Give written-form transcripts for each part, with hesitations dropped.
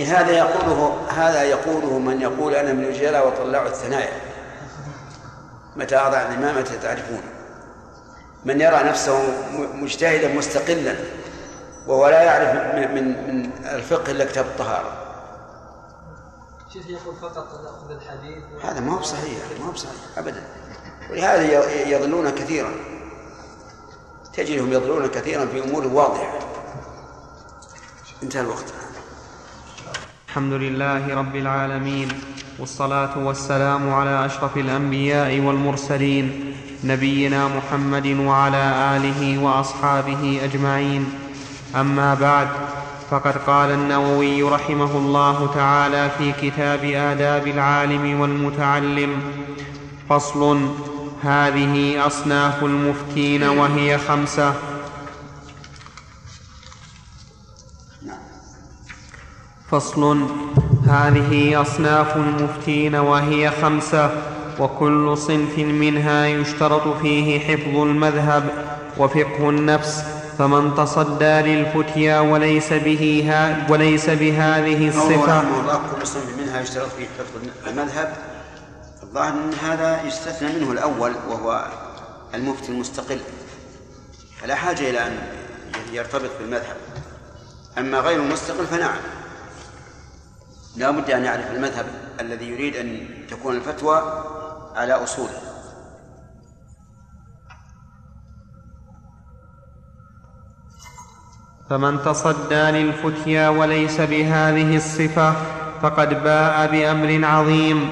هذا يقوله من يقول أنا من الجلاء وطلعوا الثنايا متى أضع الإمامة تعرفون. من يرى نفسه مجتهدا مستقلا وهو لا يعرف من الفقه إلا كتاب الطهارة. شيخ يقول فقط نأخذ الحديث، هذا ما هو صحيح أبدا. ولهذا يضلون كثيرا، تجدهم يضلون كثيرا في أمور واضحة. انتهى الوقت. الحمد لله رب العالمين، والصلاة والسلام على أشرف الأنبياء والمرسلين، نبينا محمد وعلى آله وأصحابه أجمعين. أما بعد، فقد قال النووي رحمه الله تعالى في كتاب آداب العالم والمتعلم: فصل: هذه أصناف المفتين وهي 5. فصل: هذه أصناف المفتين وهي 5، وكل صنف منها يشترط فيه حفظ المذهب وفقه النفس، فمن تصدى للفتيا وليس بهذه الصفة. كل صنف منها يشترط فيه حفظ المذهب. الظاهر أن هذا يستثنى منه الأول وهو المفتي المستقل، فلا حاجة إلى أن يرتبط بالمذهب. أما غير المستقل فنعم، لا بد أن يعرف المذهب الذي يريد أن تكون الفتوى على أصوله. فمن تصدى للفتيا وليس بهذه الصفة فقد باء بأمر عظيم.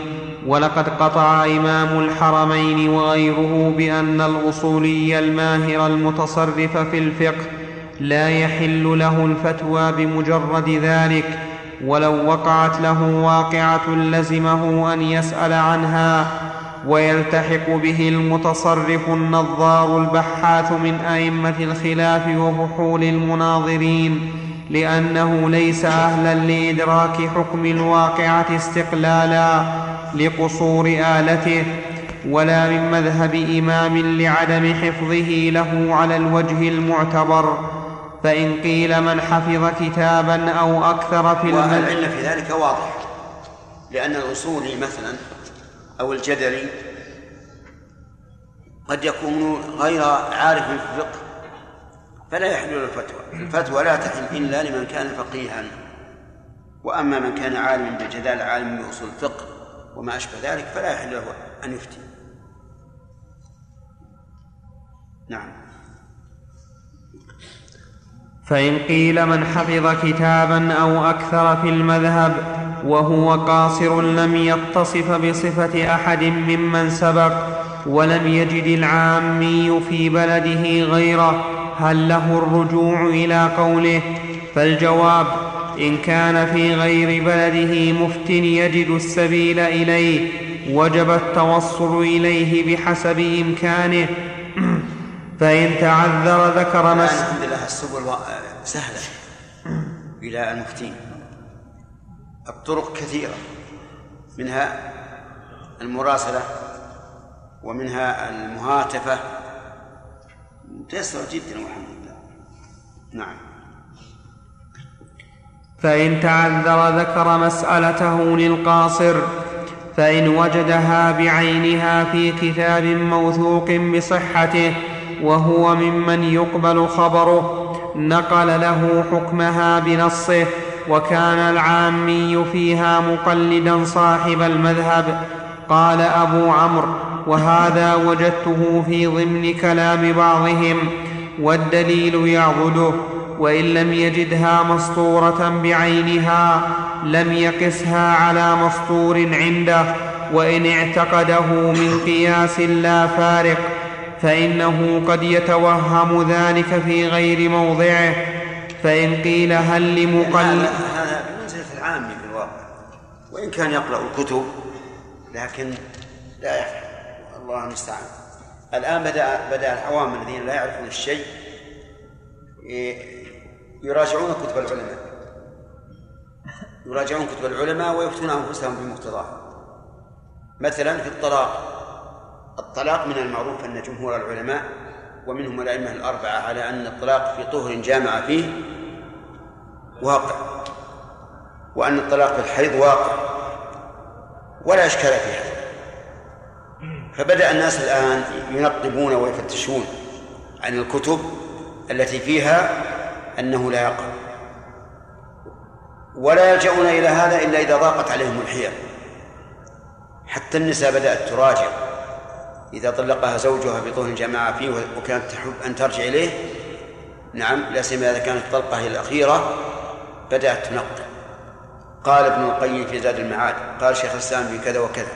ولقد قطع إمام الحرمين وغيره بأن الأصولي الماهر المتصرف في الفقه لا يحل له الفتوى بمجرد ذلك، ولو وقعت له واقعة لزمه أن يسأل عنها، ويلتحق به المتصرف النظار البحاث من أئمة الخلاف وفحول المناظرين، لأنه ليس أهلا لإدراك حكم الواقعة استقلالا لقصور آلته، ولا من مذهب إمام لعدم حفظه له على الوجه المعتبر. فإن قيل من حفظ كتابا أو أكثر في المذهب، والعلم في ذلك واضح، لأن الأصولي مثلا أو الجدلي قد يكون غير عارف في الفقه فلا يحل له الفتوى. الفتوى لا تحل إلا لمن كان فقيها، وأما من كان عالما بالجدال عالما بأصول الفقه وما أشبه ذلك فلا يحل له أن يفتي. نعم. فإن قيل من حفظ كتابا أو أكثر في المذهب وهو قاصر لم يتصف بصفة أحد ممن سبق ولم يجد العامي في بلده غيره، هل له الرجوع إلى قوله؟ فالجواب: إن كان في غير بلده مفتٍ يجد السبيل إليه وجب التوصل إليه بحسب إمكانه، فإن تعذر ذكر الحمد لله السبل سهلة إلى المفتين، الطرق كثيرة، منها المراسلة ومنها المهاتفة، متيسرة جدا والحمد لله. نعم. فإن تعذر ذكر مسألته للقاصر، فإن وجدها بعينها في كتاب موثوق بصحته وهو ممن يقبل خبره نقل له حكمها بنصه، وكان العامي فيها مقلدا صاحب المذهب. قال أبو عمرو: وهذا وجدته في ضمن كلام بعضهم، والدليل يعضده، وإن لم يجدها مسطورة بعينها لم يقسها على مسطور عنده، وإن اعتقده من قياس لا فارق، فإنه قد يتوهم ذلك في غير موضعه. فإن قيل هل لمقلد، هذا بمنزلة العامي في الواقع، وإن كان يقرأ الكتب لكن لا يفهم، الله المستعان. الآن بدأ العوام الذين لا يعرفون الشيء يراجعون كتب العلماء، ويفتون أنفسهم بمقتضاه. مثلا في الطلاق من المعروف أن جمهور العلماء ومنهم الأئمة الأربعة على أن الطلاق في طهر جامع فيه واقع، وأن الطلاق الحيض واقع ولا إشكال في هذا. فبدأ الناس الآن ينقبون ويفتشون عن الكتب التي فيها أنه لا يقع، ولا يلجؤون إلى هذا إلا إذا ضاقت عليهم الحيل. حتى النساء بدأت تراجع، إذا طلقها زوجها بطهر جماعة فيه وكانت تحب أن ترجع إليه، نعم، لا سيما إذا كانت الطلقة هي الأخيرة، بدأت تنقب. قال ابن القيم في زاد المعاد، قال شيخ الإسلام في كذا وكذا،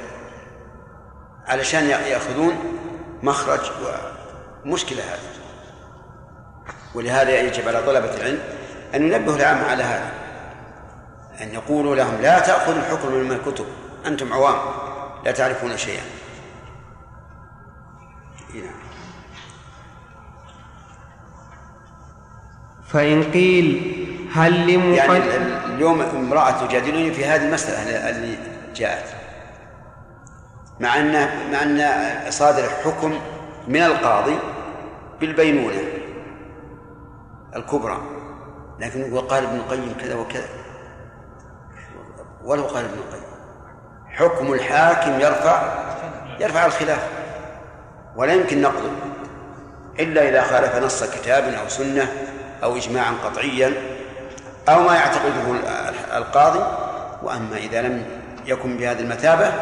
علشان يأخذون مخرج ومشكلة هذه. ولهذا يجب على طلبة العلم أن ينبهوا العامة على هذا، أن يقولوا لهم لا تأخذوا الحكم مما كتب، أنتم عوام لا تعرفون شيئا. فإن قيل هل اليوم امرأة تجادلني في هذه المسألة اللي جاءت، مع أن صادر الحكم من القاضي بالبينونة الكبرى، لكن وقال ابن القيم كذا وكذا. ولو قال ابن القيم، حكم الحاكم يرفع الخلاف، ولا يمكن نقضه إلا إذا خالف نص كتاب أو سنة أو إجماعا قطعيا أو ما يعتقده القاضي. وأما إذا لم يكن بهذه المثابة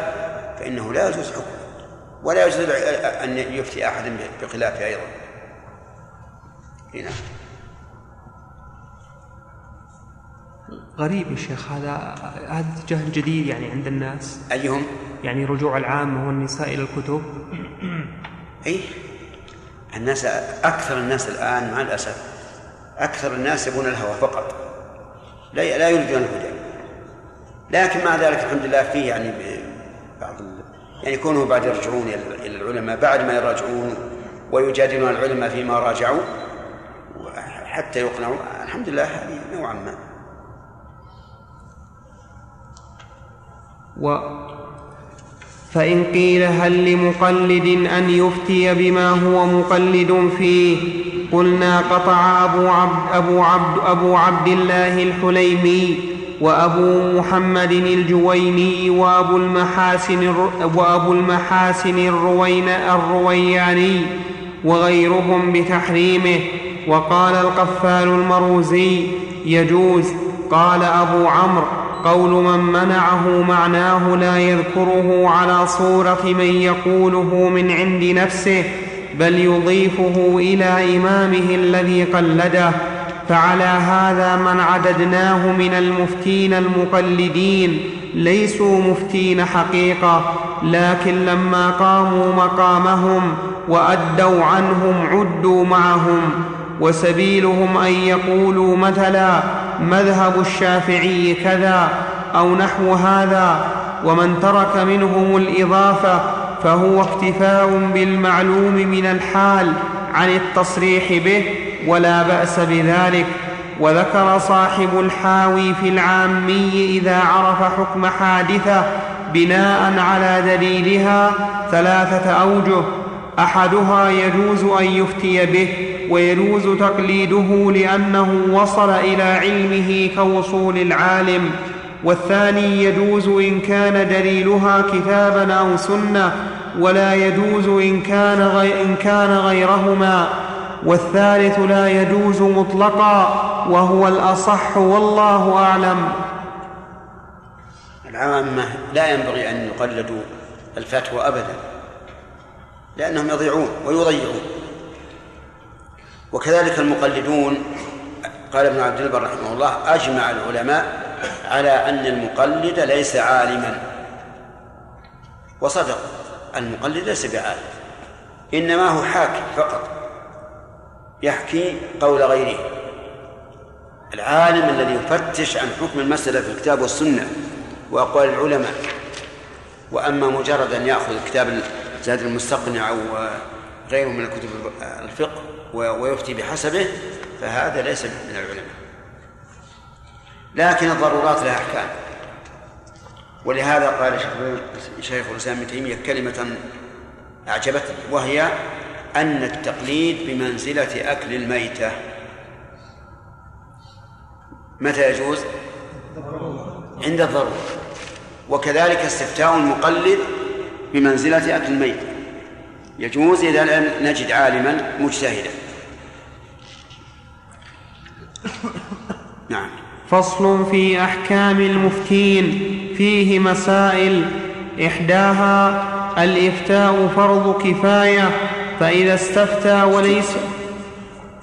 فإنه لا يجوز حكم، ولا يجوز أن يفتي أحد بخلافه أيضا. هنا غريب يا شيخ، هذا جهل جديد يعني عند الناس. أيهم؟ يعني رجوع العامة والنساء إلى الكتب. أي الناس، أكثر الناس الآن مع الأسف، أكثر الناس يبون الهوى فقط، لا يريدون الهدى. لكن مع ذلك الحمد لله فيه يعني بعض يعني يكونوا بعد يرجعون إلى العلماء بعد ما يراجعون ويجادلون العلماء فيما راجعوا حتى يقنعوا. الحمد لله هذه نوعا ما. فإن قيل هل لمقلد أن يفتي بما هو مقلد فيه؟ قلنا قطع أبو عبد الله الحليمي وأبو محمد الجويني وأبو المحاسن الروياني وغيرهم بتحريمه. وقال القفال المروزي يجوز. قال أبو عمرو قول من منعه معناه لا يذكره على صورة من يقوله من عند نفسه، بل يضيفه إلى إمامه الذي قلده. فعلى هذا من عددناه من المفتين المقلدين ليسوا مفتين حقيقة، لكن لما قاموا مقامهم وأدوا عنهم عدوا معهم. وسبيلهم أن يقولوا مثلا مذهب الشافعي كذا أو نحو هذا، ومن ترك منهم الإضافة فهو اكتفاء بالمعلوم من الحال عن التصريح به، ولا بأس بذلك. وذكر صاحب الحاوي في العامي إذا عرف حكم حادثة بناء على دليلها 3 أوجه: أحدها يجوز أن يفتي به، ويجوز تقليده لأنه وصل إلى علمه كوصول العالم. والثاني يجوز إن كان دليلها كتابا أو سنة، ولا يجوز إن كان غيرهما. والثالث لا يجوز مطلقا، وهو الأصح والله أعلم. العامة لا ينبغي أن يقلدوا الفتوى أبدا، لأنهم يضيعون ويضيعون. وكذلك المقلدون، قال ابن عبد البر رحمه الله: أجمع العلماء على أن المقلد ليس عالما. وصدق، المقلد ليس بعالم، إنما هو حاكم فقط يحكي قول غيره. العالم الذي يفتش عن حكم المسألة في الكتاب والسنة وأقوال العلماء. وأما مجرد أن يأخذ الكتاب زاد المستقنع أو غيره من الكتب الفقه ويفتي بحسبه، فهذا ليس من العلماء. لكن الضرورات لها أحكام، ولهذا قال شيخ الإسلام ابن تيمية كلمة أعجبتني، وهي أن التقليد بمنزلة أكل الميتة. متى يجوز؟ عند الضرورة. وكذلك استفتاء المقلد بمنزلة أكل الميت يجوز إذا لم نجد عالما مجتهدا. نعم. فصل في أحكام المفتين فيه مسائل. إحداها الإفتاء فرض كفاية،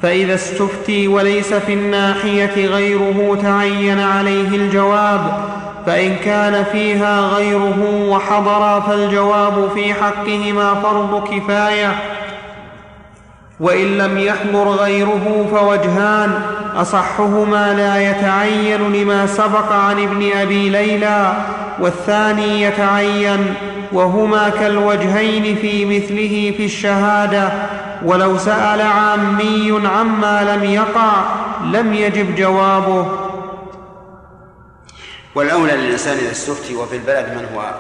فإذا استفتي وليس في الناحية غيره تعين عليه الجواب، فإن كان فيها غيره وحضر فالجواب في حقهما فرض كفاية، وإن لم يحضر غيره فوجهان أصحهما لا يتعين لما سبق عن ابن أبي ليلى، والثاني يتعين، وهما كالوجهين في مثله في الشهادة، ولو سأل عامي عما لم يقع لم يجب جوابه. والأولى للإنسان إذا استفتي وفي البلد من هو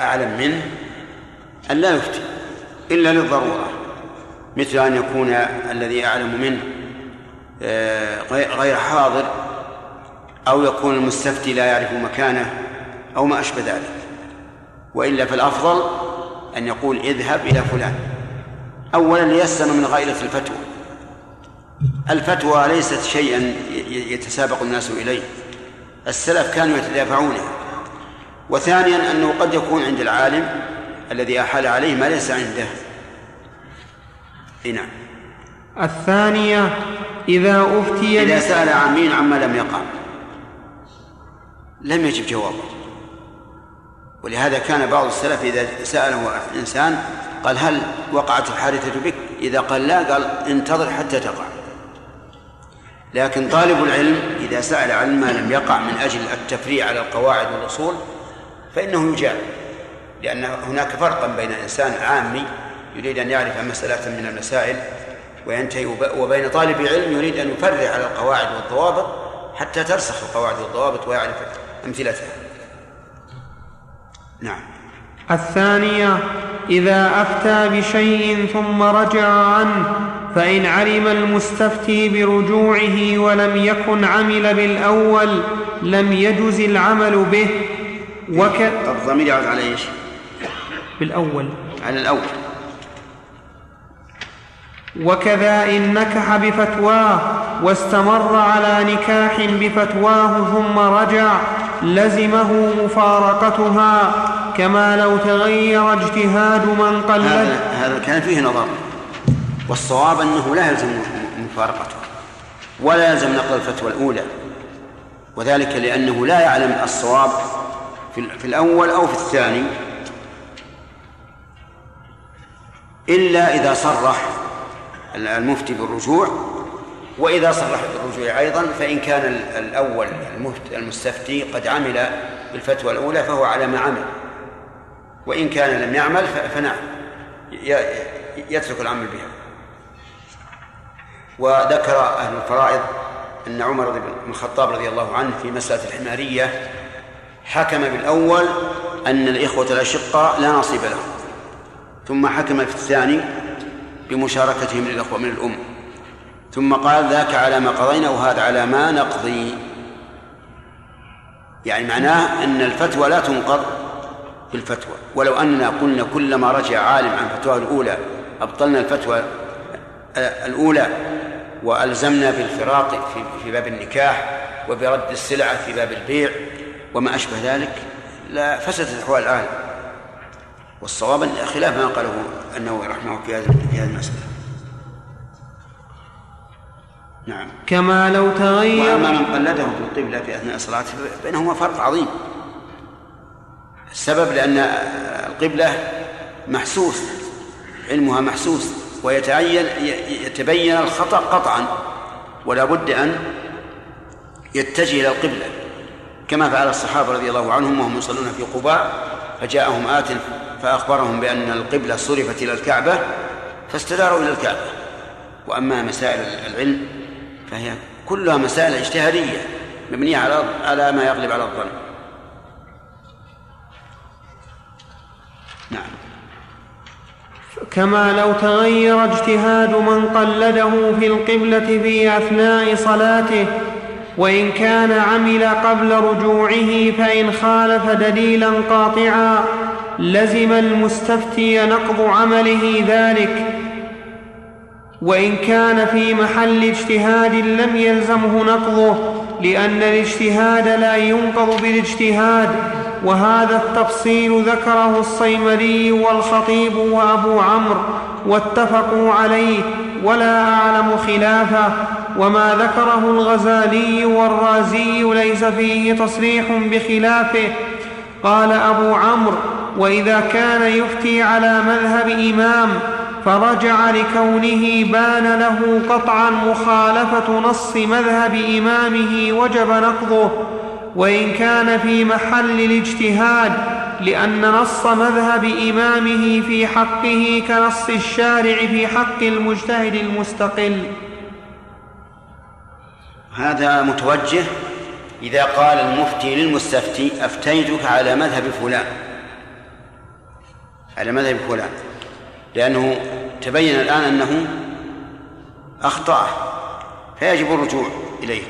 أعلم منه أن لا يفتي إلا للضرورة، مثل أن يكون الذي أعلم منه غير حاضر، أو يكون المستفتي لا يعرف مكانه، أو ما أشبه ذلك. وإلا فالأفضل أن يقول اذهب إلى فلان. أولا ليسن من غائلة الفتوى. الفتوى ليست شيئا يتسابق الناس إليه، السلف كانوا يتدافعونها. وثانيا أنه قد يكون عند العالم الذي أحال عليه ما ليس عنده. نعم. الثانية إذا سأل عامين عما لم يقع لم يجب جوابه. ولهذا كان بعض السلف إذا سأله إنسان قال هل وقعت الحادثة بك؟ إذا قال لا قال انتظر حتى تقع. لكن طالب العلم إذا سأل عن ما لم يقع من أجل التفريع على القواعد والأصول فإنه يجاب، لأن هناك فرقا بين إنسان عامي يريد أن يعرف مسألة من المسائل وينتهي، وبين طالب علم يريد أن يفرع على القواعد والضوابط حتى ترسخ القواعد والضوابط ويعرف أمثلتها. نعم. الثانية إذا أفتى بشيء ثم رجع عنه، فإن علم المستفتي برجوعه ولم يكن عمل بالأول لم يجز العمل به. الضمير يعود على إيش؟ بالأول، على الأول. وكذا إن نكح بفتواه واستمر على نكاح بفتواه ثم رجع لزمه مفارقتها، كما لو تغير اجتهاد من قلد. هذا كان فيه نظر، والصواب أنه لا يلزم مفارقته ولا يلزم نقل الفتوى الأولى، وذلك لأنه لا يعلم الصواب في الأول أو في الثاني إلا إذا صرح المفتي بالرجوع. وإذا صرح بالرجوع أيضا فإن كان الأول المستفتي قد عمل بالفتوى الأولى فهو على ما عمل، وإن كان لم يعمل فنعم يترك العمل بها. وذكر أهل الفرائض أن عمر بن الخطاب رضي الله عنه في مسألة الحمارية حكم بالأول أن الإخوة الأشقاء لا نصيب لهم، ثم حكم في الثاني بمشاركتهم للأخوة من الأم، ثم قال ذاك على ما قضينا وهذا على ما نقضي. يعني معناه أن الفتوى لا تنقض بالفتوى. ولو أننا قلنا كلما رجع عالم عن فتوى الأولى أبطلنا الفتوى الأولى وألزمنا بالفراق في باب النكاح وبرد السلعة في باب البيع وما أشبه ذلك لا فسدت أحوال الآن. والصواب خلاف ما قاله النووي رحمه في هذه المسألة. نعم. كما لو تغير. وأما من قلده بالقبلة في أثناء الصلاة بينهما فرق عظيم. السبب لأن القبلة محسوس، علمها محسوس، يتبين الخطأ قطعا، ولا بد أن يتجه إلى القبلة، كما فعل الصحابة رضي الله عنهم وهم يصلون في قباء، فجاءهم آت فأخبرهم بأن القبلة صرفت إلى الكعبة فاستداروا إلى الكعبة. وأما مسائل العلم فهي كلها مسائل اجتهادية مبنية على ما يغلب على الظن. نعم. كما لو تغير اجتهاد من قلده في القبلة في أثناء صلاته، وإن كان عمل قبل رجوعه فإن خالف دليلا قاطعا لزم المستفتي نقض عمله ذلك، وإن كان في محل اجتهاد لم يلزمه نقضه، لأن الاجتهاد لا ينقض بالاجتهاد. وهذا التفصيل ذكره الصيمري والخطيب وأبو عمرو واتفقوا عليه ولا أعلم خلافه، وما ذكره الغزالي والرازي ليس فيه تصريح بخلافه. قال أبو عمرو: وإذا كان يفتي على مذهب إمام فرجع لكونه بان له قطعا مخالفة نص مذهب إمامه وجب نقضه، وإن كان في محل الاجتهاد، لأن نص مذهب إمامه في حقه كنص الشارع في حق المجتهد المستقل. هذا متوجه إذا قال المفتي للمستفتي: أفتيتك على مذهب فلان، على مذهب فلان، لأنه تبين الآن أنه أخطأ فيجب الرجوع إليه.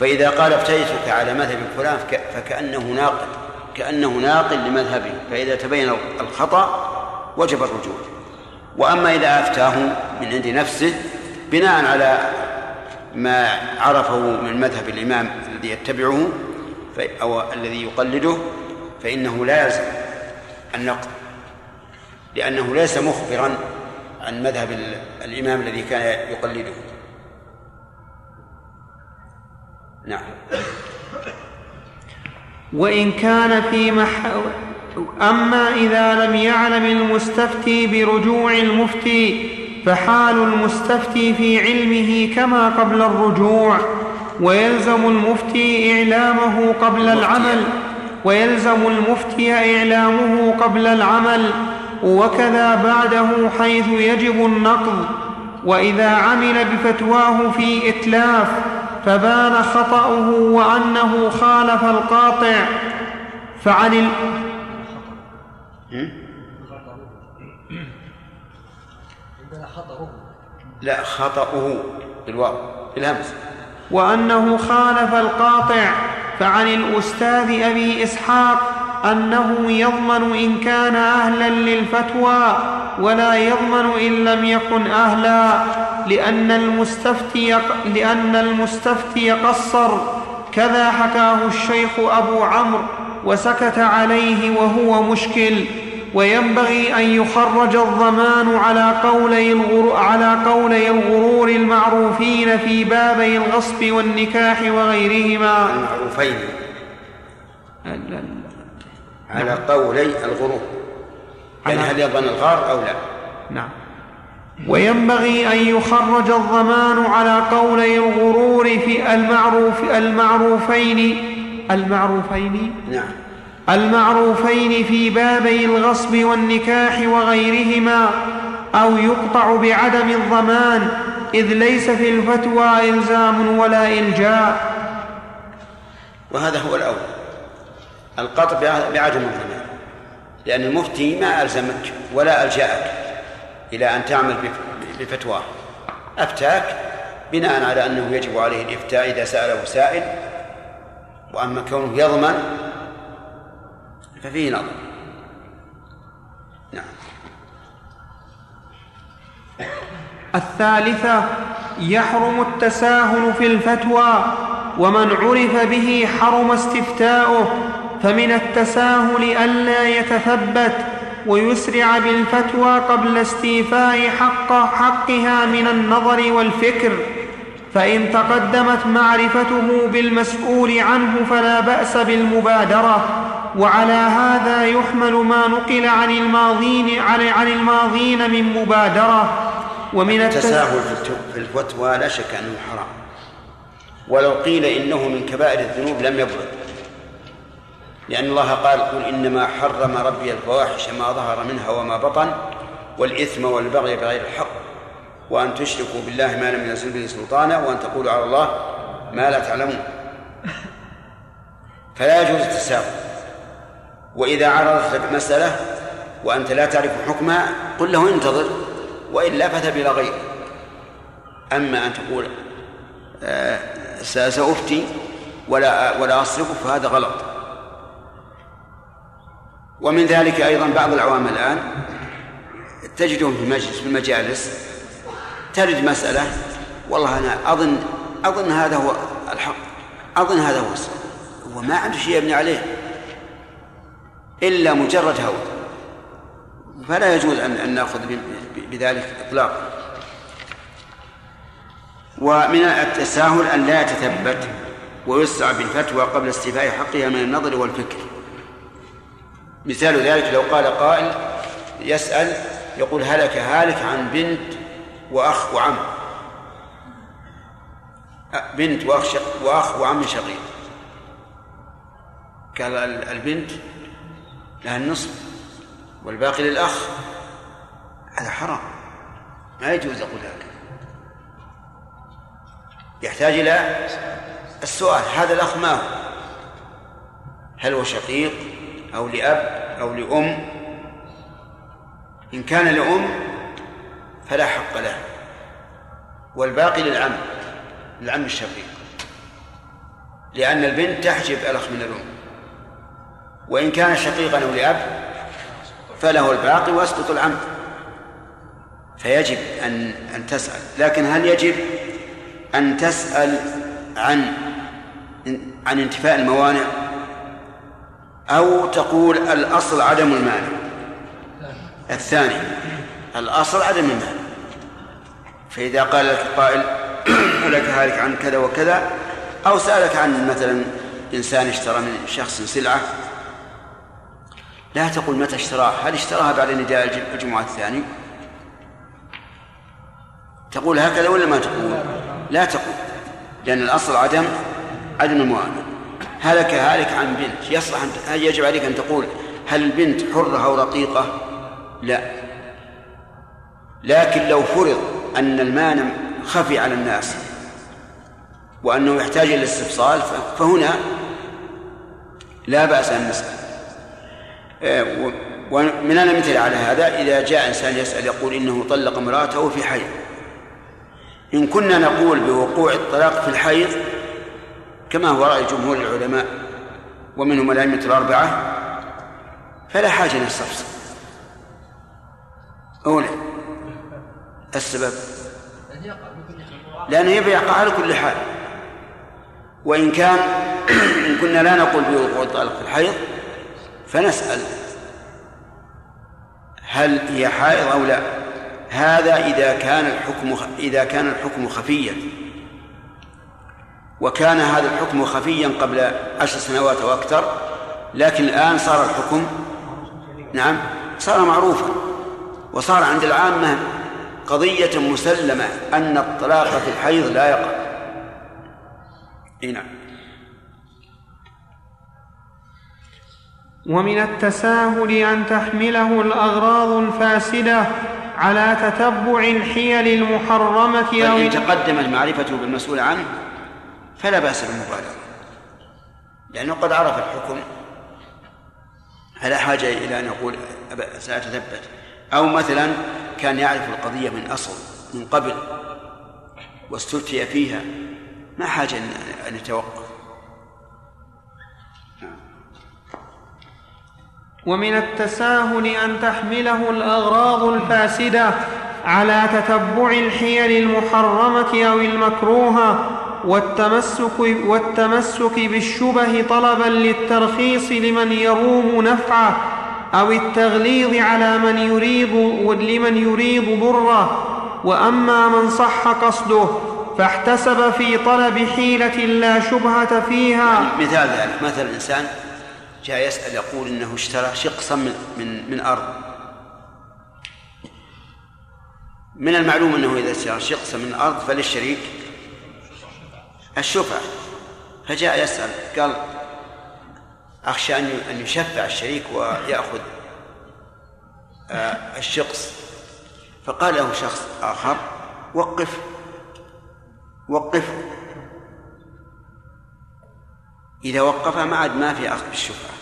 فإذا قال افتيتك على مذهب فلان فكأنه ناقل لمذهبه، فإذا تبين الخطأ وجب الرجوع. وأما إذا أفتاه من عند نفسه بناء على ما عرفه من مذهب الإمام الذي يتبعه أو الذي يقلده فإنه لا يلزم النقد، لأنه ليس مخبرا عن مذهب الإمام الذي كان يقلده. نعم. وإن كان في أما إذا لم يعلم المستفتي برجوع المفتي فحال المستفتي في علمه كما قبل الرجوع، ويلزم المفتي إعلامه قبل العمل، وكذا بعده حيث يجب النقض. وإذا عمل بفتواه في إتلاف فبان خطأه وأنه خالف القاطع فعن الأستاذ أبي إسحاق أنه يضمن إن كان أهلا للفتوى ولا يضمن إن لم يكن أهلا، لأن المستفتي قصر، كذا حكاه الشيخ أبو عمرو وسكت عليه وهو مشكل. وينبغي أن يخرج الضمان على قولي الغرور المعروفين في بابي الغصب والنكاح وغيرهما. المعروفين على قولي الغرور، يعني هل يضمن الغار أو لا؟ نعم. وينبغي أن يخرج الضمان على قولي الغرور في المعروفين نعم، المعروفين في بابي الغصب والنكاح وغيرهما، أو يقطع بعدم الضمان، إذ ليس في الفتوى إلزام ولا إلجاء. وهذا هو الأول، القطع بعدم الضمان، لأن المفتي ما ألزمك ولا ألجأك إلى أن تعمل بفتواه، أفتاك بناء على أنه يجب عليه الإفتاء إذا سأله سائل. وأما كونه يضمن ففيه نظر. نعم. الثالثة: يحرم التساهل في الفتوى، ومن عرف به حرم استفتاؤه، فمن التساهل ألا يتثبت ويسرع بالفتوى قبل استيفاء حقها من النظر والفكر، فإن تقدمت معرفته بالمسؤول عنه فلا بأس بالمبادرة. وعلى هذا يحمل ما نقل عن الماضين من مبادرة. ومن التساهل في الفتوى لا شك أنه حرام، ولو قيل إنه من كبائر الذنوب لم يبرد، لأن الله قال: إنما حرم ربي الفواحش ما ظهر منها وما بطن والإثم والبغي بغير الحق وأن تشركوا بالله ما لم ينزل به سلطانا وأن تقولوا على الله ما لا تعلمون. فلا يجوز التساهل. وإذا عرضت لك مسألة وأنت لا تعرف حكمها قل له انتظر، وإلا فثب إلى غيره. أما أن تقول سأفتي ولا أصرفه فهذا غلط. ومن ذلك أيضا بعض العوام الآن تجدهم في المجالس ترد مسألة والله أنا أظن هذا هو الحق، أظن هذا هو الصحيح، وما عنده شيء يبني عليه إلا مجرد هوى، فلا يجوز أن نأخذ بذلك إطلاقا. ومن التساهل أن لا يتثبت ويسعى بالفتوى قبل استيفاء حقها من النظر والفكر. مثال ذلك لو قال قائل يسأل يقول هلك هالك عن بنت وأخ وعم، بنت وأخ وعم شقيق، قال البنت لها النصف والباقي للأخ، هذا حرام، ما يجوز أقول هذا، يحتاج إلى السؤال هذا الأخ ما هو، هل هو شقيق أو لأب أو لأم؟ إن كان لأم فلا حق له، والباقي للعم الشقيق، لأن البنت تحجب الأخ من الأم، وإن كان شقيقا أو لأب فله الباقي ويسقط العم. فيجب أن تسأل، لكن هل يجب أن تسأل عن انتفاء الموانع أو تقول الأصل عدم المانع؟ الثاني، الأصل عدم المانع. فإذا قال لك قائل لك هالك عن كذا وكذا، أو سألك عن مثلا إنسان اشترى من شخص سلعة، لا تقول متى اشتراها، هل اشتراها بعد نداء الجمعة الثاني؟ تقول هكذا ولا ما تقول؟ لا تقول، لأن الأصل عدم الموانع. هلك هالك عن بنت، يصلح أن يجب عليك أن تقول هل البنت حرة أو رقيقة؟ لا. لكن لو فرض أن المانع خفي على الناس وأنه يحتاج إلى الاستفصال، فهنا لا بأس أن نسأل. ومن الأمثلة على هذا إذا جاء إنسان يسأل يقول إنه طلق امرأته في حيض، إن كنا نقول بوقوع الطلاق في الحيض كما هو رأي جمهور العلماء ومنهم الأئمة الأربعة، فلا حاجة للصفصة. أولا السبب لأنه يقع على كل حال، وإن كان إن كنا لا نقول بوقوع الطلاق في الحيض فنسأل هل هي حائض أو لا. هذا إذا كان الحكم خفيا، وكان هذا الحكم خفيا قبل 10 سنوات أو أكثر، لكن الآن صار الحكم صار معروفا، وصار عند العامة قضية مسلمة أن الطلاق في الحيض لا يقع. ومن التساهل أن تحمله الأغراض الفاسدة على تتبع الحيل المحرمة، أو إن تقدم المعرفة بالمسؤول عنه فلا بأس بالمبالغة، لأنه قد عرف الحكم، فلا حاجة إلى أن يقول سأتثبت. أو مثلا كان يعرف القضية من قبل واستفتي فيها، ما حاجة أن يتوقف. ومن التساهل أن تحمله الأغراض الفاسدة على تتبع الحيل المحرمة أو المكروهة، والتمسك بالشبه طلبا للترخيص لمن يروم نفعه، أو التغليظ على لمن يريد ضره. وأما من صح قصده فاحتسب في طلب حيلة لا شبهة فيها. مثال ذلك، مثل إنسان جاء يسأل يقول إنه اشترى شقصا من أرض، من المعلوم أنه إذا اشترى شقصا من أرض فللشريك الشفعة، فجاء يسأل قال أخشى أن يشفع الشريك ويأخذ الشقص، فقال له شخص آخر وقفه، إذا وقفها ما عاد ما في أخذ بالشفعة،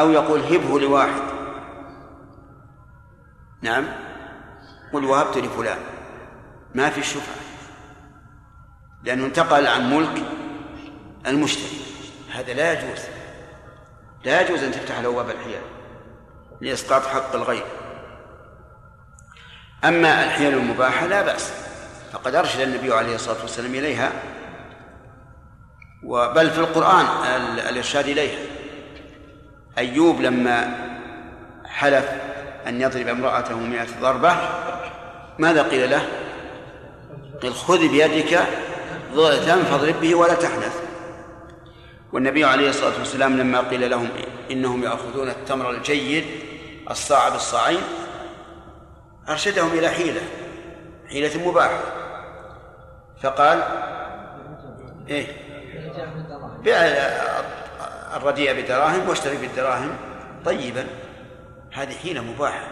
أو يقول هبه لواحد، قل وهبت لفلان، ما في الشفعة، لأنه انتقل عن ملك المشتري. هذا لا يجوز، لا يجوز أن تفتح له باب الحيل لإسقاط حق الغير. أما الحيل المباحة لا بأس، فقد أرشد النبي عليه الصلاة والسلام إليها، بل في القرآن الإرشاد إليها. أيوب لما حلف أن يضرب امرأته 100 ضربة ماذا قيل له؟ قيل خذ بيدك ضغطا فاضرب به ولا تحنث. والنبي عليه الصلاة والسلام لما قيل لهم إنهم يأخذون التمر الجيد الصاع بالصاعين أرشدهم إلى حيلة مباحة، فقال إيه بيع الرديئة بدراهم واشتري بالدراهم طيبا، هذه حيلة مباحة.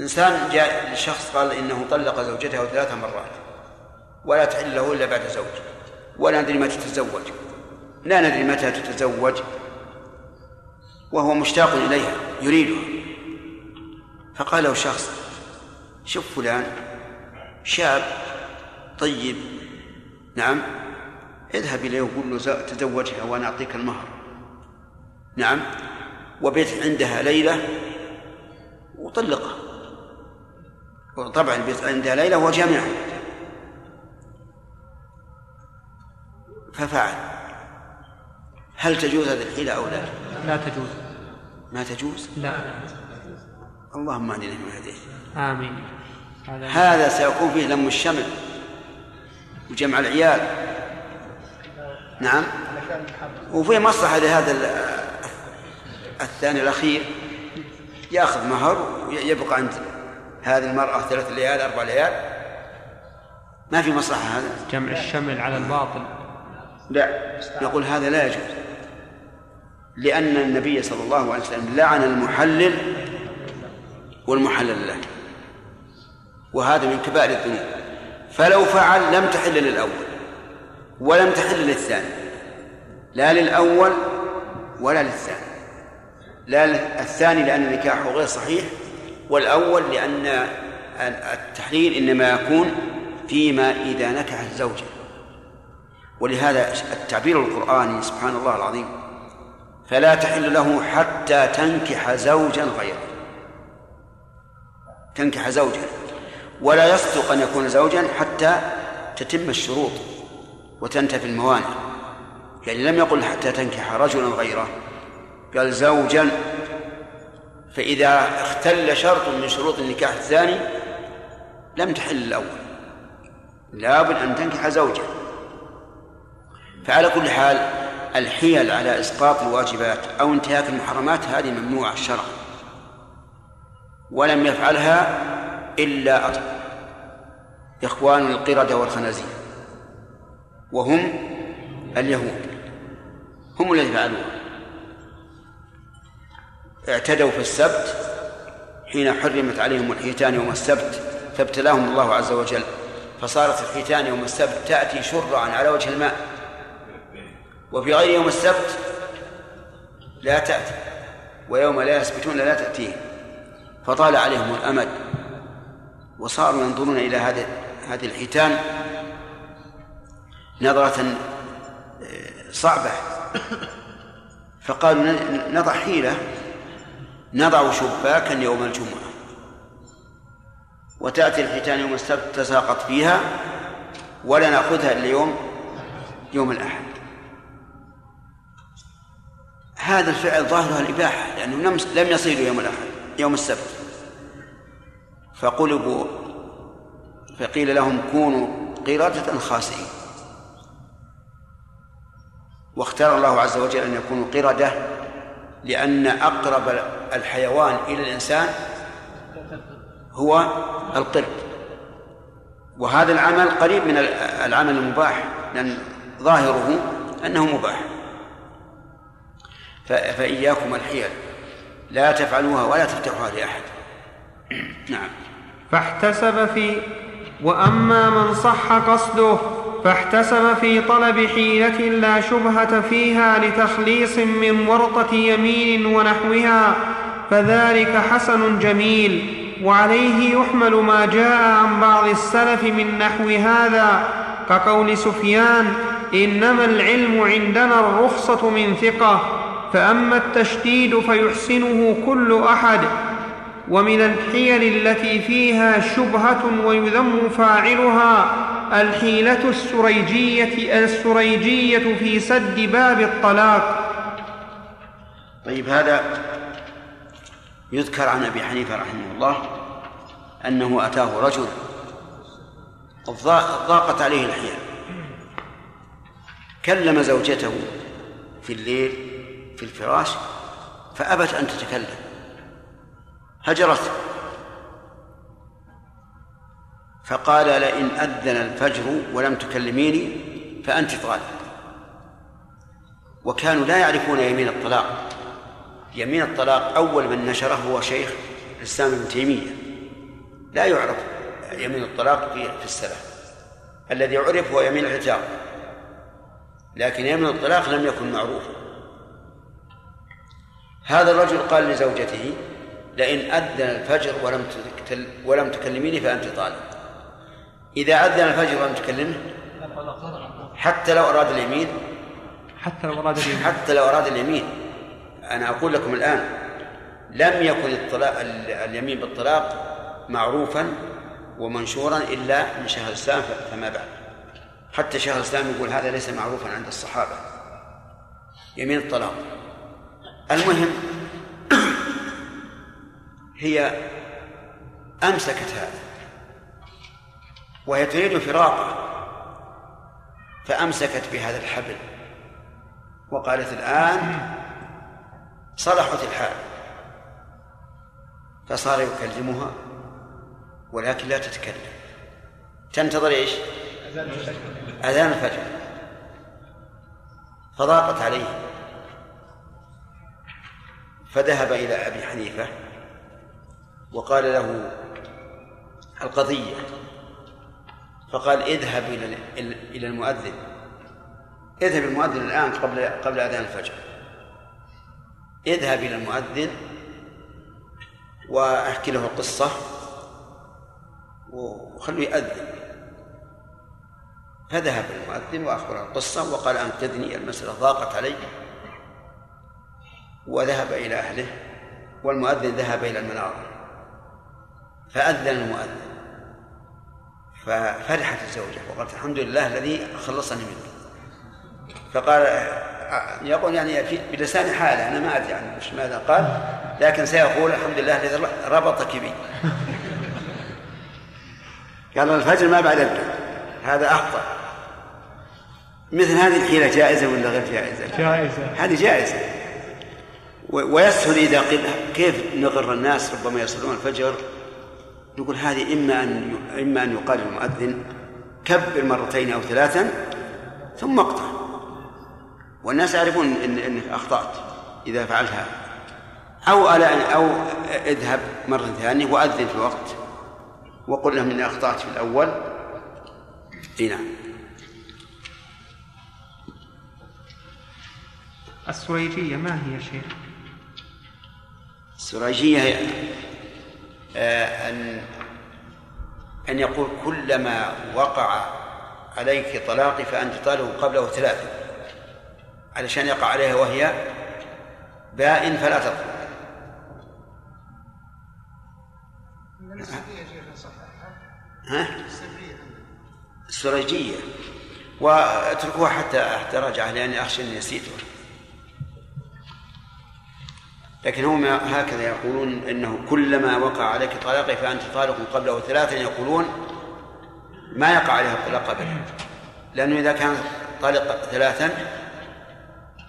إنسان جاء لشخص قال إنه طلق زوجته 3 مرات ولا تحل له إلا بعد زوج، ولا ندري متى تتزوج، لا ندري متى تتزوج، وهو مشتاق إليها يريدها. فقال له شخص شوف فلان شاب طيب، نعم، اذهب إليه وقل له تزوجها وأنا أعطيك المهر، نعم، وبيت عندها ليلة وطلقها. وطبعا بيت عندها ليلة وجامعها، ففعل. هل تجوز هذه الحيلة أو لا؟ لا تجوز. ما تجوز؟ لا. اللهم اهدنا من هديت. آمين. هذا سيكون فيه لم الشمل وجمع العيال، نعم، وفيه مصلحة لهذا الثاني الأخير، يأخذ مهر ويبقى عند هذه المرأة 3 ليال 4 ليال. ما في مصلحة هذا، جمع الشمل على الباطل. لا، نقول هذا لا يجوز، لأن النبي صلى الله عليه وسلم لعن المحلل والمحلل له، وهذا من كبائر الذنوب. فلو فعل لم تحل للأول ولم تحل للثاني، لا للأول ولا للثاني، لا الثاني لأن النكاح غير صحيح، والأول لأن التحليل إنما يكون فيما إذا نكح الزوجة. ولهذا التعبير القرآني سبحان الله العظيم، فلا تحل له حتى تنكح زوجا غيره، تنكح زوجا، ولا يصدق أن يكون زوجا حتى تتم الشروط وتنتفي الموانع. يعني لم يقل حتى تنكح رجلا غيره، قال زوجا، فإذا اختل شرط من شروط النكاح الثاني لم تحل الأول، لابد أن تنكح زوجا. فعلى كل حال الحيل على إسقاط الواجبات أو انتهاك المحرمات هذه ممنوعة شرعا، ولم يفعلها إلا إخوان القردة والخنازير، وهم اليهود، هم الذين فعلوها. اعتدوا في السبت حين حرمت عليهم الحيتان يوم السبت، فابتلاهم الله عز وجل، فصارت الحيتان يوم السبت تأتي شرعا على وجه الماء، وفي غير يوم السبت لا تأتي، ويوم لا يسبتون لا تأتيه. فطال عليهم الأمد، وصاروا ينظرون إلى هذه الحيتان نظرة صعبة، فقالوا نضع حيلة، نضع شباكا يوم الجمعة، وتأتي الحيتان يوم السبت تساقط فيها، ولا نأخذها إلا يوم الأحد. هذا الفعل ظاهرها الإباحة، لأنه لم يصيدوا يوم الأحد يوم السبت، فقلبوا، فقيل لهم كونوا قردة خاسئين، واختار الله عز وجل أن يكونوا قردة، لأن أقرب الحيوان إلى الإنسان هو القرد، وهذا العمل قريب من العمل المباح، لأن ظاهره أنه مباح. فإياكم الحيل، لا تفعلوها ولا تفتحوها لأحد. نعم. فاحتسب في، وأما من صح قصده فاحتسب في طلب حيلة لا شبهة فيها لتخليص من ورطة يمين ونحوها، فذلك حسن جميل، وعليه يحمل ما جاء عن بعض السلف من نحو هذا، كقول سفيان: إنما العلم عندنا الرخصة من ثقة، فأما التشديد فيحسنه كل أحد. ومن الحيل التي فيها شبهة ويذم فاعلها الحيلة السريجية في سد باب الطلاق. طيب، هذا يذكر عن أبي حنيفة رحمه الله أنه أتاه رجل ضاقت عليه الحيل، كلم زوجته في الليل في الفراش فأبت أن تتكلم، هجرته، فقال: لئن أذن الفجر ولم تكلميني فأنت طالق. وكانوا لا يعرفون يمين الطلاق. يمين الطلاق أول من نشره هو شيخ الإسلام ابن تيمية. لا يعرف يمين الطلاق في السلف، الذي يعرف هو يمين العتاق، لكن يمين الطلاق لم يكن معروفا. هذا الرجل قال لزوجته: لئن أذن الفجر ولم تكلميني فأنت طالق. إذا أذن الفجر ولم تكلمه، حتى لو أراد اليمين، حتى لو أراد اليمين أنا أقول لكم الآن لم يكن اليمين بالطلاق معروفا ومنشورا إلا من شيخ الإسلام فما بعد. حتى شيخ الإسلام يقول هذا ليس معروفا عند الصحابة، يمين الطلاق. المهم هي أمسكت هذا وهي تريد فراقه، فأمسكت بهذا الحبل وقالت: الآن صلحت الحال. فصار يكلمها ولكن لا تتكلم، تنتظر إيش؟ أذان الفجر. فضاقت عليه، فذهب إلى أبي حنيفة وقال له القضية، فقال: اذهب إلى المؤذن، اذهب المؤذن الآن قبل أذان الفجر، اذهب إلى المؤذن وأحكي له القصة وخلوه يؤذن. فذهب المؤذن وأخبره القصة وقال: أنقذني، المسألة ضاقت علي. وذهب إلى أهله، والمؤذن ذهب إلى المنارة فأذن المؤذن. ففرحت الزوجة وقالت: الحمد لله الذي خلصني منه. فقال يقول يعني بلسان حاله، أنا ما أدري يعني مش ماذا قال، لكن سيقول: الحمد لله الذي ربطك بي. قال: الفجر ما بعد الفجر، هذا أخطأ. مثل هذه الحيلة جائزة ولا غير جائزة؟ جائزة، هذه جائزة. ويسهل إذا قيل كيف نغر الناس، ربما يصلون الفجر نقول هذه إما أن يقال للمؤذن كبر مرتين أو ثلاثا ثم اقطع، والناس يعرفون أنك أخطأت إذا فعلتها، أو اذهب مرة ثانية وأذن في الوقت وقل لهم إني أخطأت في الأول. نعم. السريجية ما هي شيء؟ السريجية هي أن يقول: كلما وقع عليك طلاقي فأنت طالق قبله ثلاثة، علشان يقع عليها وهي بائن فلا تطلق. السريجية واتركوها حتى راجعها، لأني أخشى أن نسيته، لكن هم هكذا يقولون أنه كلما وقع عليك طلاق فأنت طالق قبله ثلاثة، يقولون ما يقع عليها الطلاق قبله، لأنه إذا كان طالق ثلاثا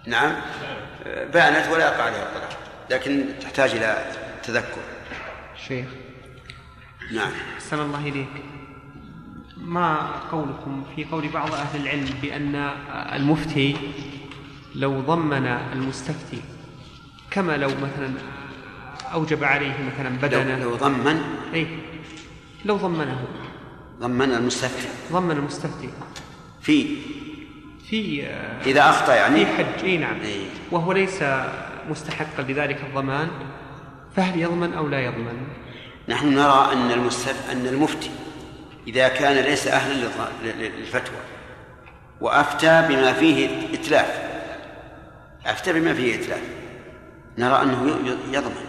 نعم بانت ولا يقع عليها الطلاق، لكن تحتاج إلى تذكر. شيخ، نعم، أحسن الله إليك، ما قولكم في قول بعض أهل العلم بأن المفتي لو ضمن المستفتي كما لو مثلا أوجب عليه مثلا بدنه، لو ضمن المستفتي في إذا أخطأ يعني في حج، نعم، وهو ليس مستحقا لذلك الضمان، فهل يضمن أو لا يضمن؟ نحن نرى أن المفتي إذا كان ليس أهلا للفتوى وأفتى بما فيه إتلاف، أفتى بما فيه إتلاف، نرى أنه يضمن،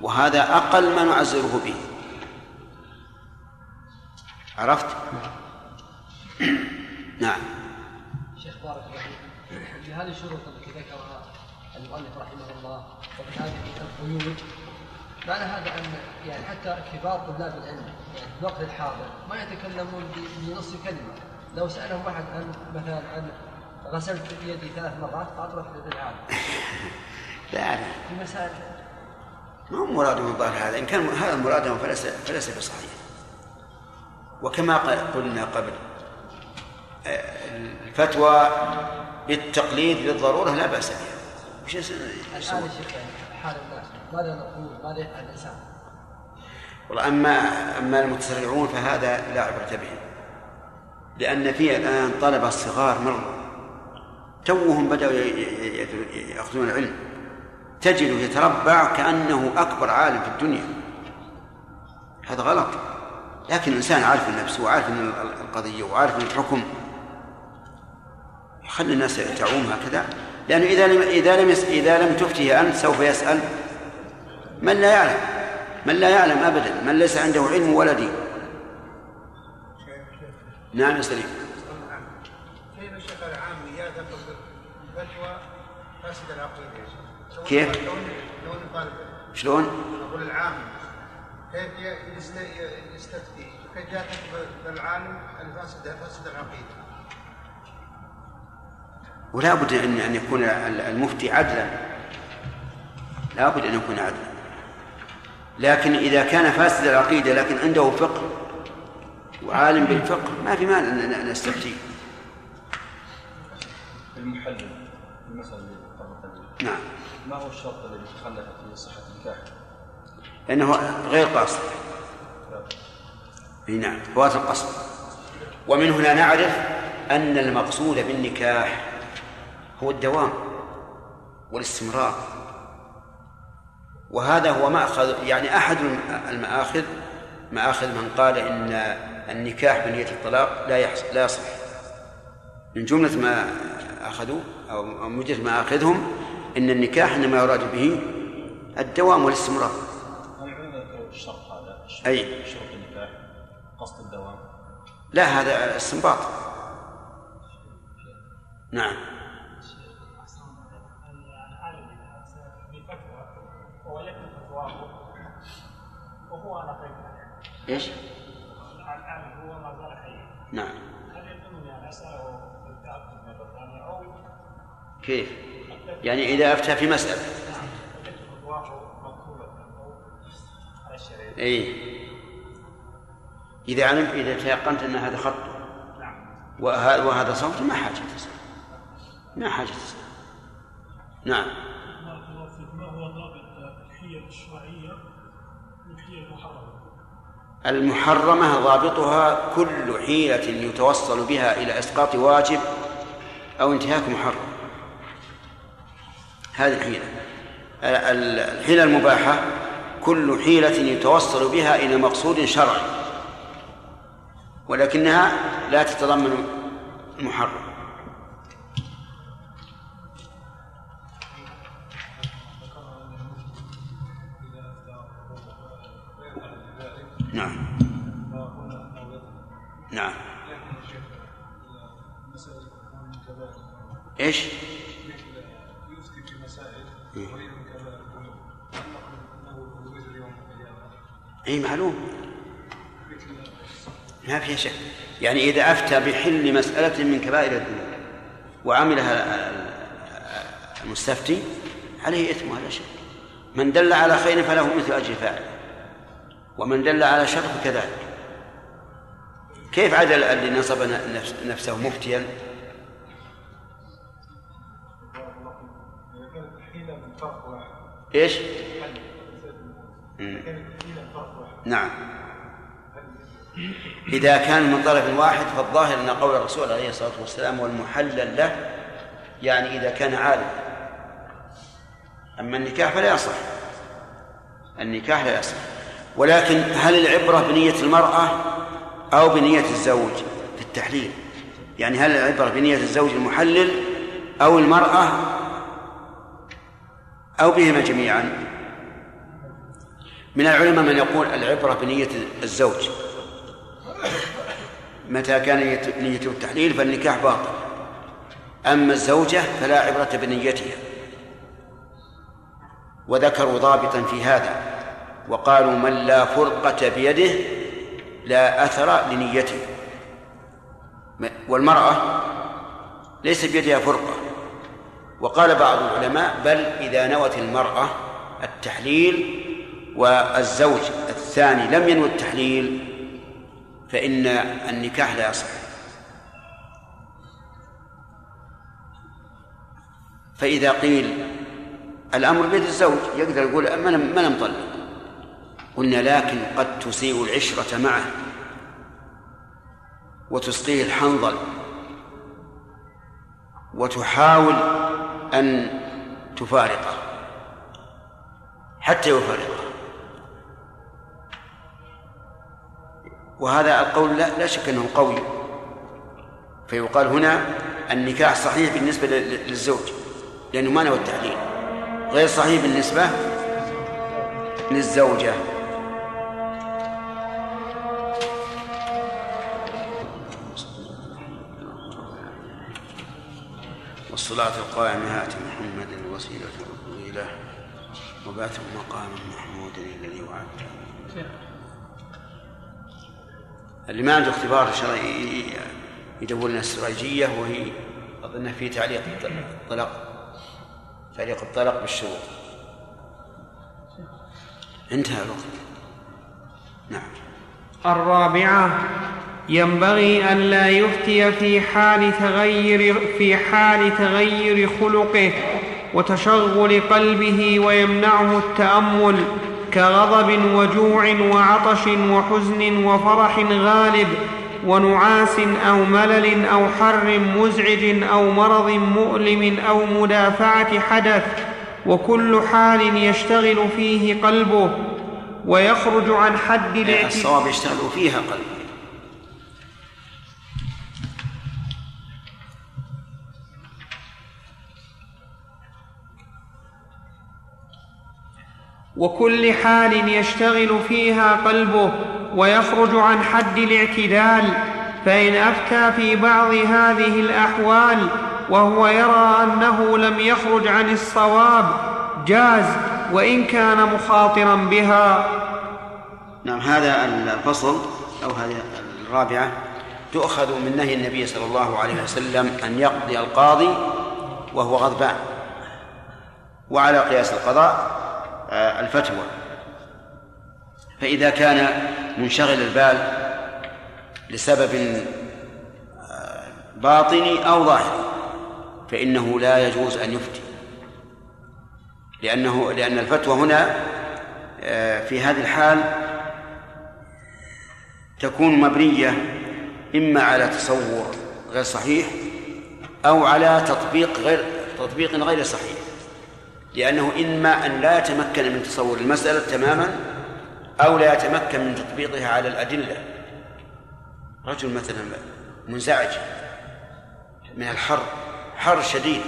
وهذا أقل ما نعزره به. عرفت؟ نعم. شيخ بارك الله فيك، لهذه الشروط التي ذكرها المؤلف رحمه الله ومن هذه القيود، معنى هذا أن يعني حتى كبار طلاب العلم يعني في الوقت الحاضر ما يتكلمون بنص كلمة. لو سألهم واحد عن مثلا عن غسلت يدي 3 مرات فأطرف يد العالم في مسائل، ما هو مراد من ظاهر هذا. إن كان هذا مرادهم فليس بصحيح. وكما قلنا قبل، الفتوى بالتقليد بالضرورة لا بأس بها. وش الآن حال الناس ماذا نقول ماذا يفعل الإنسان؟ والله أما المتسرعون فهذا لا عبرة به، لأن فيه الآن طلبة الصغار مرة توهم بدأوا يأخذون العلم، تجده يتربع كأنه أكبر عالم في الدنيا. هذا غلط. لكن الإنسان عارف النفس وعارف القضية وعارف الحكم، يخلي الناس تعوم هكذا، لأنه إذا لم تفتيه أنت سوف يسأل من لا يعلم أبدا، من ليس عنده علم ولا دين. نعم يا سليم. كيف الشيخ العامي يأخذ فتوى فاسد العقيدة؟ كيف؟ شلون؟ أقول العامي كيف يستفتي كيف يأخذ بالعالم الفاسد العقيدة؟ ولا بد أن يكون المفتي عدلا، لا بد أن يكون عدلا. لكن إذا كان فاسد العقيدة لكن عنده فقه وعالم بالفقه ما في مال أن نستفتيه. المحلل المسألة اللي قبل، نعم، ما هو الشرط الذي تخلف في صحة النكاح؟ لأنه غير قاصد. نعم، فوات القصد. ومن هنا نعرف أن المقصود بالنكاح هو الدوام والاستمرار، وهذا هو مأخذ، يعني أحد المآخذ، مآخذ من قال إن النكاح بنية الطلاق لا يصح. من جملة ما أخذوا أو من جملة ما أخذهم إن النكاح إنما يراد به الدوام والاستمرار. هل عندك الشرط هذا؟ أي شرط النكاح قصد الدوام؟ لا، هذا استنباط. نعم. وهو على قيد ايش؟ العالم هو ما زال حيا. نعم. هل يمكنني ان اساله بالتاكد من الثاني او كيف؟ يعني اذا افتى في مساله. نعم. وجدت فتواه مقبوله على الشريعه. اي. اذا علمت، اذا تيقنت ان هذا خط. نعم. وهذا صوت ما حاجه تسال. نعم. ما هو ضابط الحيل الشرعيه؟ المحرمة ضابطها كل حيلة يتوصل بها إلى إسقاط واجب أو انتهاك محرم. هذه الحيلة. الحيلة المباحة كل حيلة يتوصل بها إلى مقصود شرعي ولكنها لا تتضمن محرم. نعم. نعم. إيش؟ أي معلوم. ما فيها شك. يعني إذا أفتى بحل مسألة من كبائر الذنوب وعملها المستفتي عليه إثم ولا شك. من دل على خير فله مثل أجر فاعله، ومن دل على شر كذلك. كيف عدل الذي نصب نفسه مفتيا؟ ايش؟ نعم. اذا كان من طرف واحد فالظاهر ان قول الرسول عليه الصلاه والسلام والمحلل له، يعني اذا كان عالم. اما النكاح فلا يصح، ولكن هل العبرة بنية المرأة أو بنية الزوج في التحليل، يعني هل العبرة بنية الزوج المحلل أو المرأة أو بهما جميعا؟ من العلماء من يقول العبرة بنية الزوج متى كان نيته التحليل فالنكاح باطل، أما الزوجة فلا عبرة بنيتها. وذكروا ضابطا في هذا وقالوا من لا فرقة بيده لا أثر لنيته، والمرأة ليس بيدها فرقة. وقال بعض العلماء بل إذا نوت المرأة التحليل والزوج الثاني لم ينوي التحليل فإن النكاح لا يصح. فإذا قيل الأمر بيد الزوج يقدر يقول ما نمطلق، قلنا لكن قد تسيء العشرة معه وتسقيه الحنظل وتحاول أن تفارقه حتى يفارقه، وهذا القول لا شك أنه قوي. فيقال هنا النكاح صحيح بالنسبة للزوج لأنه ما نوى التحليل، غير صحيح بالنسبة للزوجة. والصلاة القائمة آت محمد الوسيلة والفضيلة وبعثه مقام محمود الذي وعدته. اللي ما عنده اختبار شرعي يدور لنا السراجية، وهي أظن في تعليق الطلاق، تعليق الطلاق بالشروط. انتهى الوقت. نعم. الرابعة ينبغي أن لا يفتي في حال تغير خلقه وتشغل قلبه ويمنعه التأمل كغضب وجوع وعطش وحزن وفرح غالب ونعاس أو ملل أو حر مزعج أو مرض مؤلم أو مدافعة حدث، وكل حال يشتغل فيه قلبه ويخرج عن حد الاعتدال. الصواب يشتغل فيها قلبه، وكل حال يشتغل فيها قلبه ويخرج عن حد الاعتدال، فإن أفتى في بعض هذه الأحوال وهو يرى أنه لم يخرج عن الصواب جاز وإن كان مخاطرا بها. نعم. هذا الفصل أو هذه الرابعة تؤخذ من نهي النبي صلى الله عليه وسلم أن يقضي القاضي وهو غضبان، وعلى قياس القضاء الفتوى. فإذا كان منشغل البال لسبب باطني أو ظاهري فإنه لا يجوز أن يفتي، لأن الفتوى هنا في هذه الحال تكون مبنية إما على تصور غير صحيح أو على تطبيق غير صحيح، لأنه إما أن لا يتمكن من تصور المسألة تماما أو لا يتمكن من تطبيقها على الأدلة. رجل مثلا منزعج من الحر، حر شديد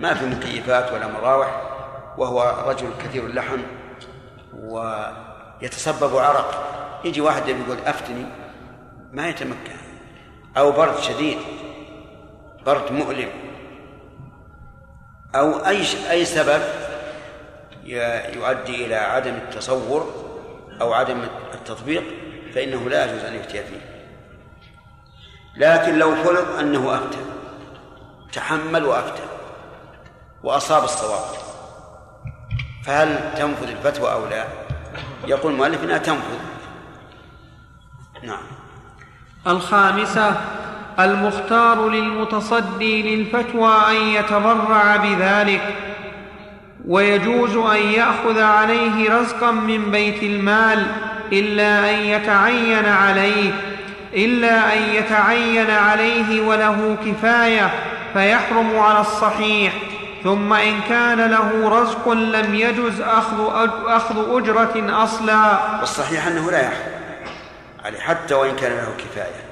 ما في مكيفات ولا مراوح، وهو رجل كثير اللحم ويتسبب عرق، يجي واحد يقول أفتني ما يتمكن. أو برد شديد، برد مؤلم، أو أي سبب يؤدي إلى عدم التصور أو عدم التطبيق فإنه لا يجوز أن يفتي فيه. لكن لو فرض أنه أفتى، تحمل وأفتى وأصاب الصواب، فهل تنفذ الفتوى أو لا؟ يقول المؤلف إنها تنفذ. نعم. الخامسة المختار للمتصدي للفتوى أن يتبرع بذلك، ويجوز أن يأخذ عليه رزقا من بيت المال إلا أن يتعين عليه وله كفاية فيحرم على الصحيح. ثم إن كان له رزق لم يجز أخذ أجرة أصلا. والصحيح أنه لا يحرم عليه حتى وإن كان له كفاية،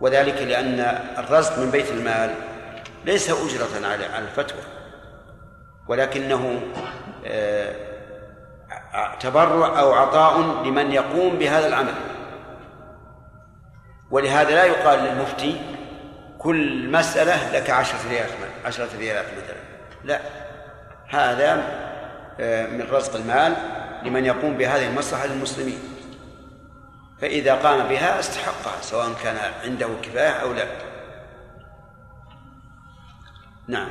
وذلك لأن الرزق من بيت المال ليس أجرة على الفتوى، ولكنه تبرع أو عطاء لمن يقوم بهذا العمل. ولهذا لا يقال للمفتي كل مسألة لك 10 ريالات مثلا، لا، هذا من رزق المال لمن يقوم بهذه المصلحة للمسلمين، فإذا قام بها استحقها سواء كان عنده كفاية أو لا. نعم.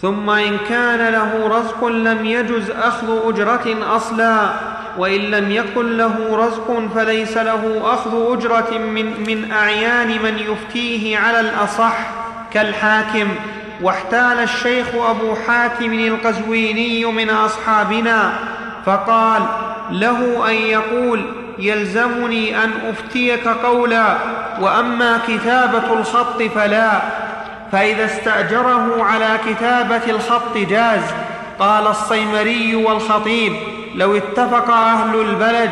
ثم إن كان له رزق لم يجز أخذ أجرة أصلا، وإن لم يكن له رزق فليس له أخذ أجرة من أعيان من يفتيه على الأصح كالحاكم. واحتال الشيخ أبو حاتم القزويني من أصحابنا فقال: له أن يقول يلزمني أن أفتيك قولا، وأما كتابة الخط فلا، فإذا استأجره على كتابة الخط جاز. قال الصيمري والخطيب: لو اتفق أهل البلد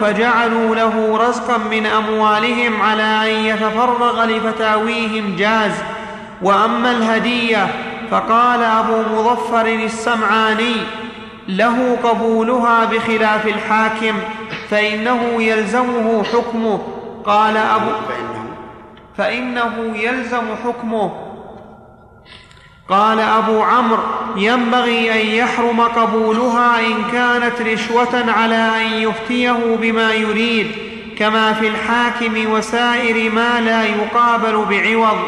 فجعلوا له رزقا من أموالهم على أن يتفرغ لفتاويهم جاز. وأما الهدية فقال أبو مظفر السمعاني: له قبولها بخلاف الحاكم فإنه يلزمه حكمه. قال أبو فإنه يلزم حكمه. قال أبو عمرو: ينبغي أن يحرم قبولها إن كانت رشوة على أن يفتيه بما يريد كما في الحاكم وسائر ما لا يقابل بعوض.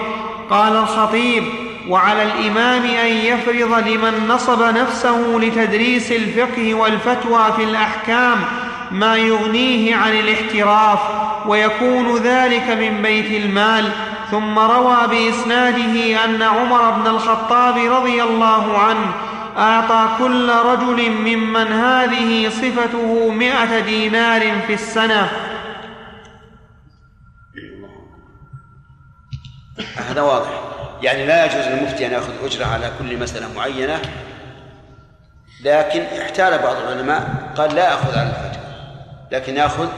قال الخطيب: وعلى الإمام أن يفرض لمن نصب نفسه لتدريس الفقه والفتوى في الأحكام ما يغنيه عن الاحتراف، ويكون ذلك من بيت المال. ثم روى بإسناده أن عمر بن الخطاب رضي الله عنه أعطى كل رجل ممن هذه صفته 100 دينار في السنة. هذا واضح، يعني لا يجوز للمفتي أن يأخذ أجرة على كل مسألة معينة، لكن احتال بعض العلماء قال لا أخذ على الفتوى لكن يأخذ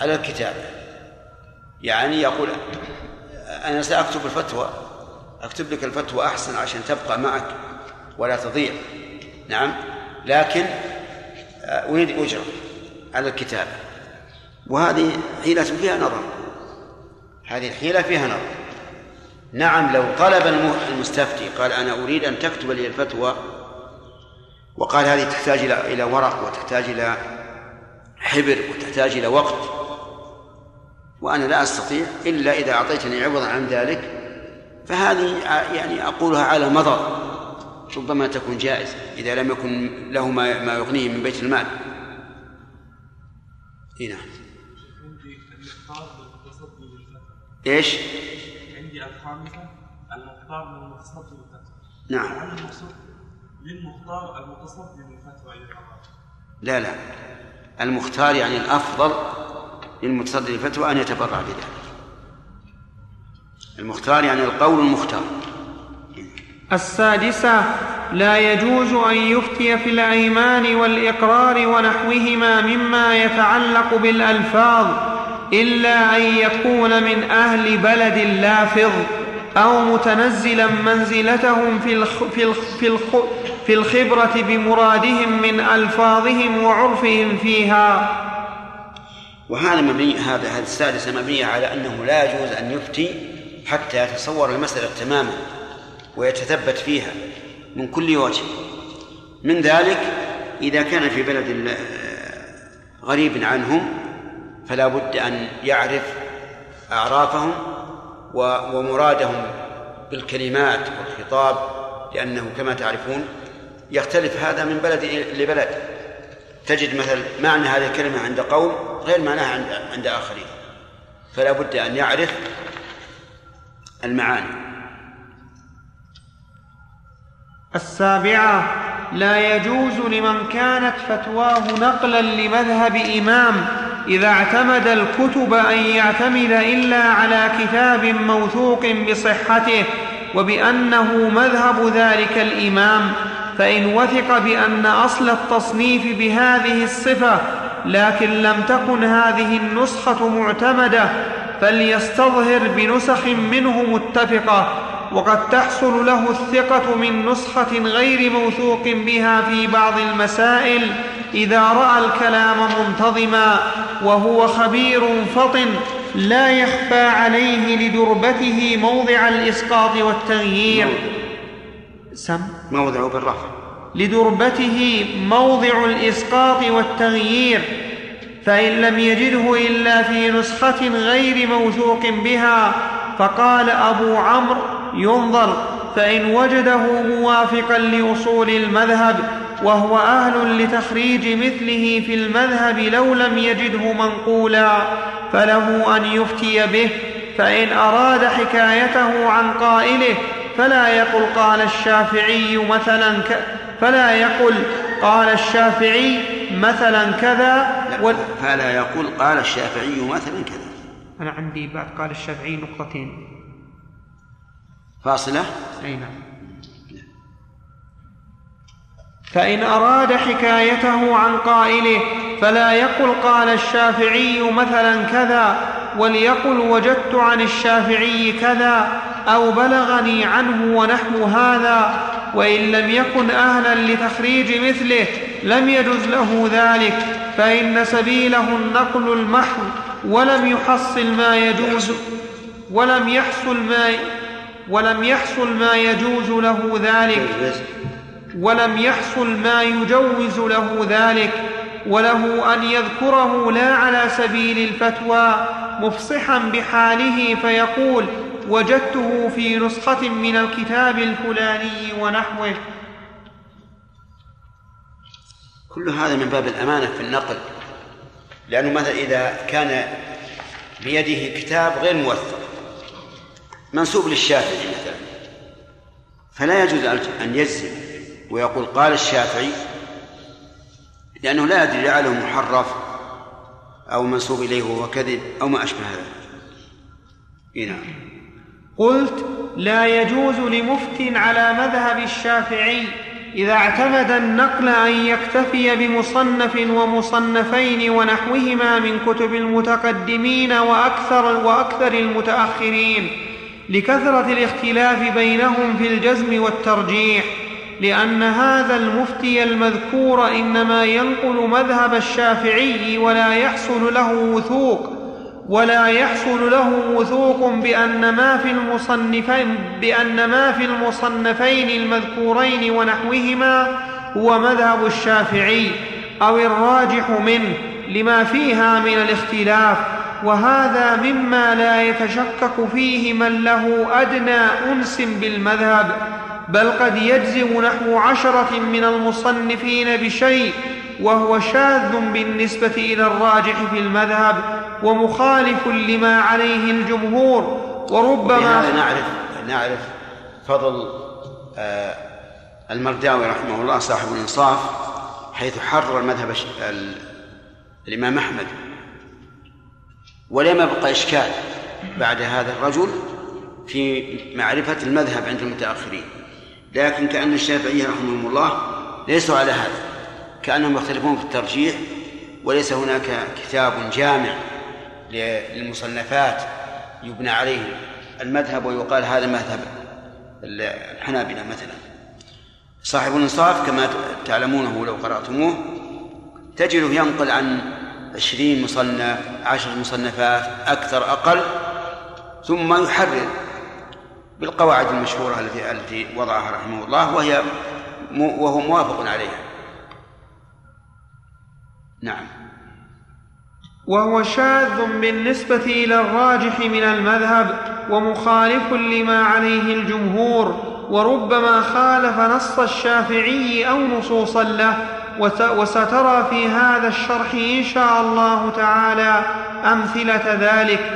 على الكتابة، يعني يقول أنا سأكتب الفتوى، أكتب لك الفتوى أحسن عشان تبقى معك ولا تضيع، نعم، لكن أريد أجرة على الكتابة. وهذه حيلة فيها نظر، هذه الحيلة فيها نظر. نعم، لو طلب المستفتي قال أنا أريد أن تكتب لي الفتوى، وقال هذه تحتاج إلى ورق وتحتاج إلى حبر وتحتاج إلى وقت، وأنا لا أستطيع إلا إذا أعطيتني عوضا عن ذلك، فهذه يعني أقولها على مضض ربما تكون جائزة إذا لم يكن له ما يغنيه من بيت المال. هنا إيش؟ الخامسة المختار للمتصدر للفتوى. نعم. هل المقصود للمختار المتصدر للفتوى الأفضل؟ لا، المختار يعني الأفضل للمتصدر للفتوى أن يتبرع بذلك. المختار يعني القول المختار. السادسة: لا يجوز أن يفتي في الأيمان والإقرار ونحوهما مما يتعلق بالألفاظ إلا أن يكون من أهل بلد لافظ أو متنزلا منزلتهم في الخبرة بمرادهم من ألفاظهم وعرفهم فيها. وهذا مبني، هذا السادس مبني على أنه لا يجوز أن يفتي حتى يتصور المسألة تماما ويتثبت فيها من كل وجه. من ذلك إذا كان في بلد غريب عنهم فلا بد أن يعرف أعرافهم ومرادهم بالكلمات والخطاب، لأنه كما تعرفون يختلف هذا من بلد لبلد، تجد مثل معنى هذه الكلمة عند قوم غير معناها عند آخرين، فلا بد أن يعرف المعاني. السابعة: لا يجوز لمن كانت فتواه نقلا لمذهب إمام إذا اعتمد الكتب أن يعتمد إلا على كتاب موثوق بصحته وبأنه مذهب ذلك الإمام، فإن وثق بأن أصل التصنيف بهذه الصفة لكن لم تكن هذه النسخة معتمدة، فليستظهر بنسخ منه متفقة، وقد تحصل له الثقة من نسخة غير موثوق بها في بعض المسائل إذا رأى الكلام منتظما، وهو خبير فطن لا يخفى عليه لدربته موضع الإسقاط والتغيير موضع بالرفع لدربته موضع الإسقاط والتغيير، فإن لم يجده إلا في نسخة غير موثوق بها فقال أبو عمرو ينظر، فإن وجده موافقا لأصول المذهب وهو أهل لتخريج مثله في المذهب لو لم يجده منقولا فله أن يفتي به، فإن أراد حكايته عن قائله فلا يقل قال الشافعي مثلا كذا فلا يقول قال الشافعي مثلا كذا. أنا عندي بعد قال الشافعي نقطتين فاصلة أين؟ فإن أراد حكايته عن قائله فلا يقل قال الشافعي مثلا كذا، وليقل وجدت عن الشافعي كذا أو بلغني عنه ونحو هذا، وإن لم يكن أهلا لتخريج مثله لم يجز له ذلك، فإن سبيله النقل المحض ولم يحصل ما يجوز له ذلك وله أن يذكره لا على سبيل الفتوى مفصحا بحاله فيقول وجدته في نسخة من الكتاب الفلاني ونحوه. كل هذا من باب الأمانة في النقل، لأنه مثلا إذا كان بيده كتاب غير موثق منسوب للشافعي مثلا فلا يجوز أن يجزم ويقول قال الشافعي، لأنه لا يدري لعله محرف أو منسوب إليه وهو كذب أو ما أشبه ذلك. نعم. قلت لا يجوز لمفتٍ على مذهب الشافعي إذا اعتمد النقل أن يكتفي بمصنف ومصنفين ونحوهما من كتب المتقدمين وأكثر المتأخرين لكثرة الاختلاف بينهم في الجزم والترجيح، لأن هذا المفتي المذكور إنما ينقل مذهب الشافعي ولا يحصل له وثوق بأن ما في المصنفين المذكورين ونحوهما هو مذهب الشافعي أو الراجح منه لما فيها من الاختلاف، وهذا مما لا يتشكك فيه من له أدنى أنس بالمذهب، بل قد يجزم نحو 10 من المصنفين بشيء وهو شاذ بالنسبة إلى الراجح في المذهب ومخالف لما عليه الجمهور. وربما نعرف فضل المرداوي رحمه الله صاحب الإنصاف حيث حرر المذهب الإمام أحمد، ولم يبقى إشكال بعد هذا الرجل في معرفة المذهب عند المتأخرين، لكن كأن الشافعية رحمهم الله ليسوا على هذا، كأنهم يختلفون في الترجيح، وليس هناك كتاب جامع للمصنفات يبنى عليه المذهب ويقال هذا مذهب الحنابلة مثلا. صاحب الإنصاف كما تعلمونه لو قرأتموه تجده ينقل عن 20 مصنف 10 مصنفات أكثر أقل، ثم يحرر بالقواعد المشهورة التي وضعها رحمه الله وهو موافق عليها. نعم. وهو شاذ بالنسبة إلى الراجح من المذهب ومخالف لما عليه الجمهور، وربما خالف نص الشافعي أو نصوصا له، وسترى في هذا الشرح إن شاء الله تعالى أمثلة ذلك،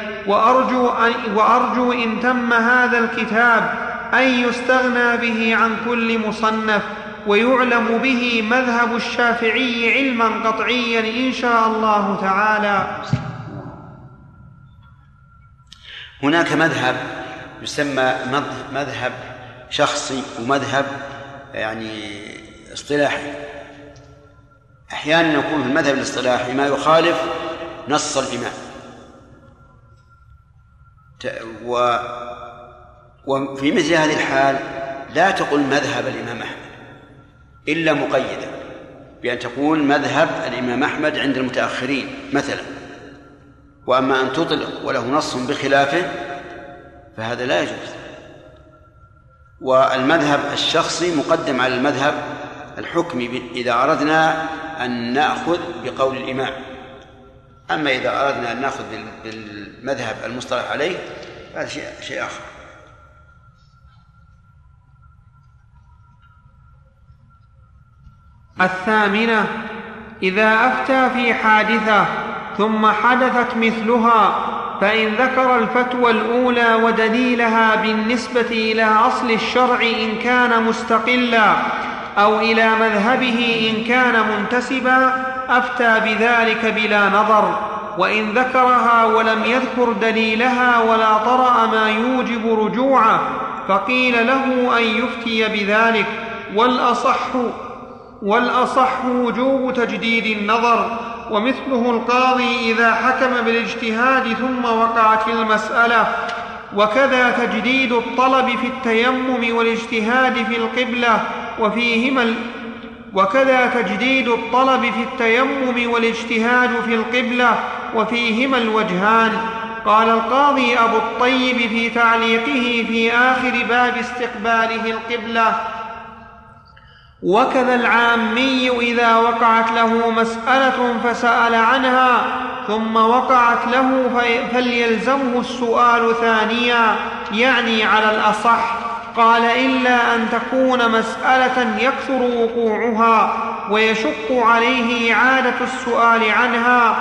وأرجو إن تم هذا الكتاب أن يستغنى به عن كل مصنف ويعلم به مذهب الشافعي علما قطعيا إن شاء الله تعالى. هناك مذهب يسمى مذهب شخصي ومذهب يعني اصطلاحي، أحيانا يكون في المذهب الاصطلاحي ما يخالف نص الإمام وفي مثل هذه الحال لا تقل مذهب الإمام أحمد إلا مقيدا بأن تقول مذهب الإمام أحمد عند المتأخرين مثلا. وأما أن تطلق وله نص بخلافه فهذا لا يجوز. والمذهب الشخصي مقدم على المذهب الحكمي إذا أردنا أن نأخذ بقول الإمام. أما إذا أردنا أن نأخذ بالمذهب المصطلح عليه هذا شيء آخر. الثامنة: إذا أفتى في حادثة ثم حدثت مثلها فإن ذكر الفتوى الأولى ودليلها بالنسبة إلى أصل الشرع إن كان مستقلا أو إلى مذهبه إن كان منتسبا أفتى بذلك بلا نظر، وإن ذكرها ولم يذكر دليلها ولا طرأ ما يوجب رجوعه فقيل له أن يفتي بذلك، والأصح وجوب تجديد النظر. ومثله القاضي إذا حكم بالاجتهاد ثم وقعت المسألة، وكذا تجديد الطلب في التيمم والاجتهاد في القبلة وفيهما الوجهان. قال القاضي أبو الطيب في تعليقه في آخر باب استقباله القبلة: وكذا العامي إذا وقعت له مسألة فسأل عنها ثم وقعت له فليلزمه السؤال ثانيا، يعني على الأصح. قال: إلا أن تكون مسألة يكثر وقوعها ويشق عليه إعادة السؤال عنها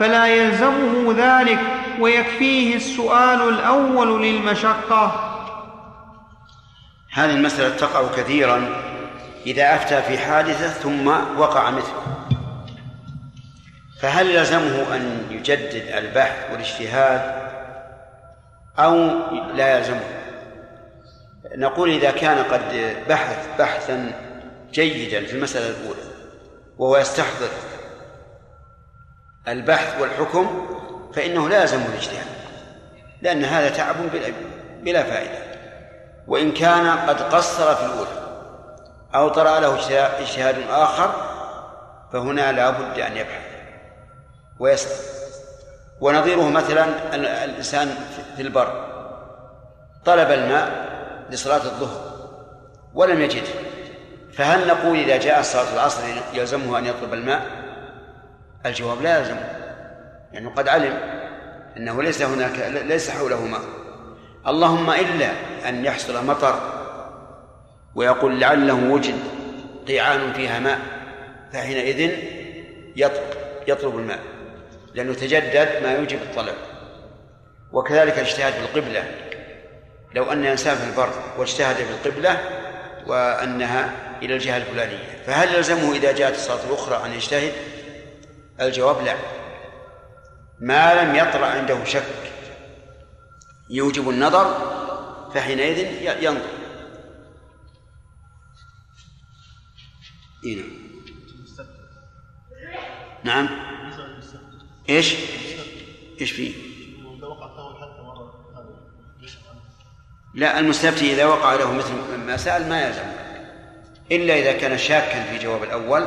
فلا يلزمه ذلك، ويكفيه السؤال الأول للمشقة. هذه المسألة تقع كثيرا إذا أفتى في حادثة ثم وقع مثله، فهل لزمه أن يجدد البحث والاجتهاد أو لا يلزمه؟ نقول إذا كان قد بحث بحثا جيدا في المسألة الأولى وهو يستحضر البحث والحكم فإنه لا يلزمه الاجتهاد، لأن هذا تعب بلا فائدة. وإن كان قد قصر في الأولى أو طرأ له اجتهاد آخر فهنا لا بد أن يبحث ويسأل. ونظيره مثلا الإنسان في البر طلب الماء لصلاة الظهر ولم يجده، فهل نقول إذا جاء صلاة العصر يلزمه أن يطلب الماء؟ الجواب لا يلزمه، لأنه يعني قد علم أنه ليس حوله ماء. اللهم إلا أن يحصل مطر ويقول لعله وجد قيعان فيها ماء، فحينئذ يطلب الماء لأنه تجدد ما يوجب الطلب. وكذلك الاجتهاد في القبلة، لو أن إنسان في البر واجتهد في القبلة وأنها إلى الجهة الفلانية فهل يلزمه إذا جاءت الصلاة الأخرى أن يجتهد؟ الجواب لا، ما لم يطرأ عنده شك يوجب النظر فحينئذ ينظر. نعم. ايش فيه؟ لا، المستفتي اذا وقع له مثل ما سأل ما يلزم، الا اذا كان شاكا في جواب الاول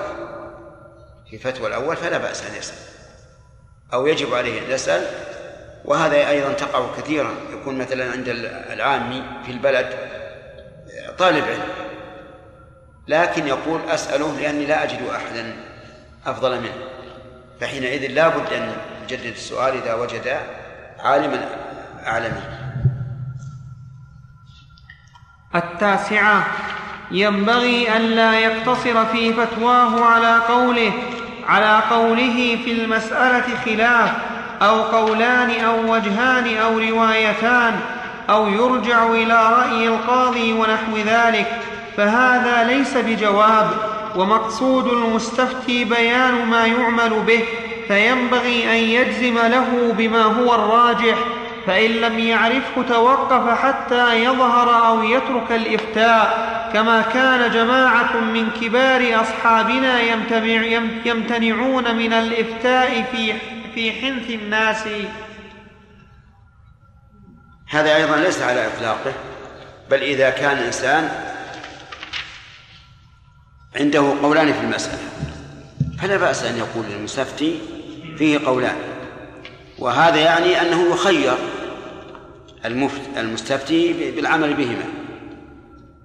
في فتوى الاول فلا بأس ان يسأل او يجب عليه ان يسأل. وهذا ايضا تقع كثيرا، يكون مثلا عند العامي في البلد طالب علم لكن يقول أسأله لأني لا أجد أحدا أفضل منه، فحينئذ لا بد أن يجدد السؤال إذا وجد عالما أعلمه. التاسعة: ينبغي أن لا يقتصر في فتواه على قوله في المسألة خلاف أو قولان أو وجهان أو روايتان أو يرجع إلى رأي القاضي ونحو ذلك، فهذا ليس بجواب، ومقصود المستفتي بيان ما يعمل به، فينبغي أن يجزم له بما هو الراجح، فإن لم يعرفه توقف حتى يظهر أو يترك الإفتاء، كما كان جماعة من كبار أصحابنا يمتنعون من الإفتاء في حنث الناس. هذا أيضا ليس على إطلاقه، بل إذا كان إنسان عنده قولان في المسألة فلا بأس أن يقول للمستفتي فيه قولان، وهذا يعني أنه يخير المستفتي بالعمل بهما،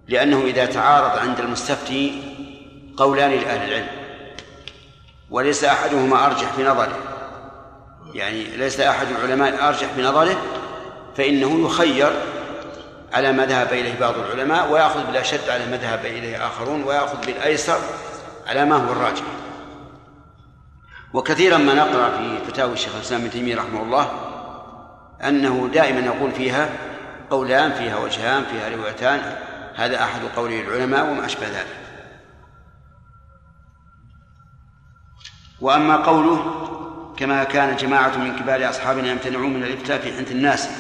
لأنه إذا تعارض عند المستفتي قولان لأهل العلم وليس أحدهما أرجح في نظره، يعني ليس أحد العلماء أرجح في نظره، فإنه يخير على ما ذهب إليه بعض العلماء ويأخذ بلا شد على ما ذهب إليه آخرون، ويأخذ بالأيسر على ما هو الراجح. وكثيرا ما نقرأ في فتاوى الشيخ الإسلام ابن تيمية رحمه الله أنه دائما يقول فيها قولان، فيها وجهان، فيها روايتان، هذا أحد قوله العلماء وما أشبه ذلك. وأما قوله كما كان جماعة من كبار أصحابنا يمتنعون من الإفتاء في حنث الناس،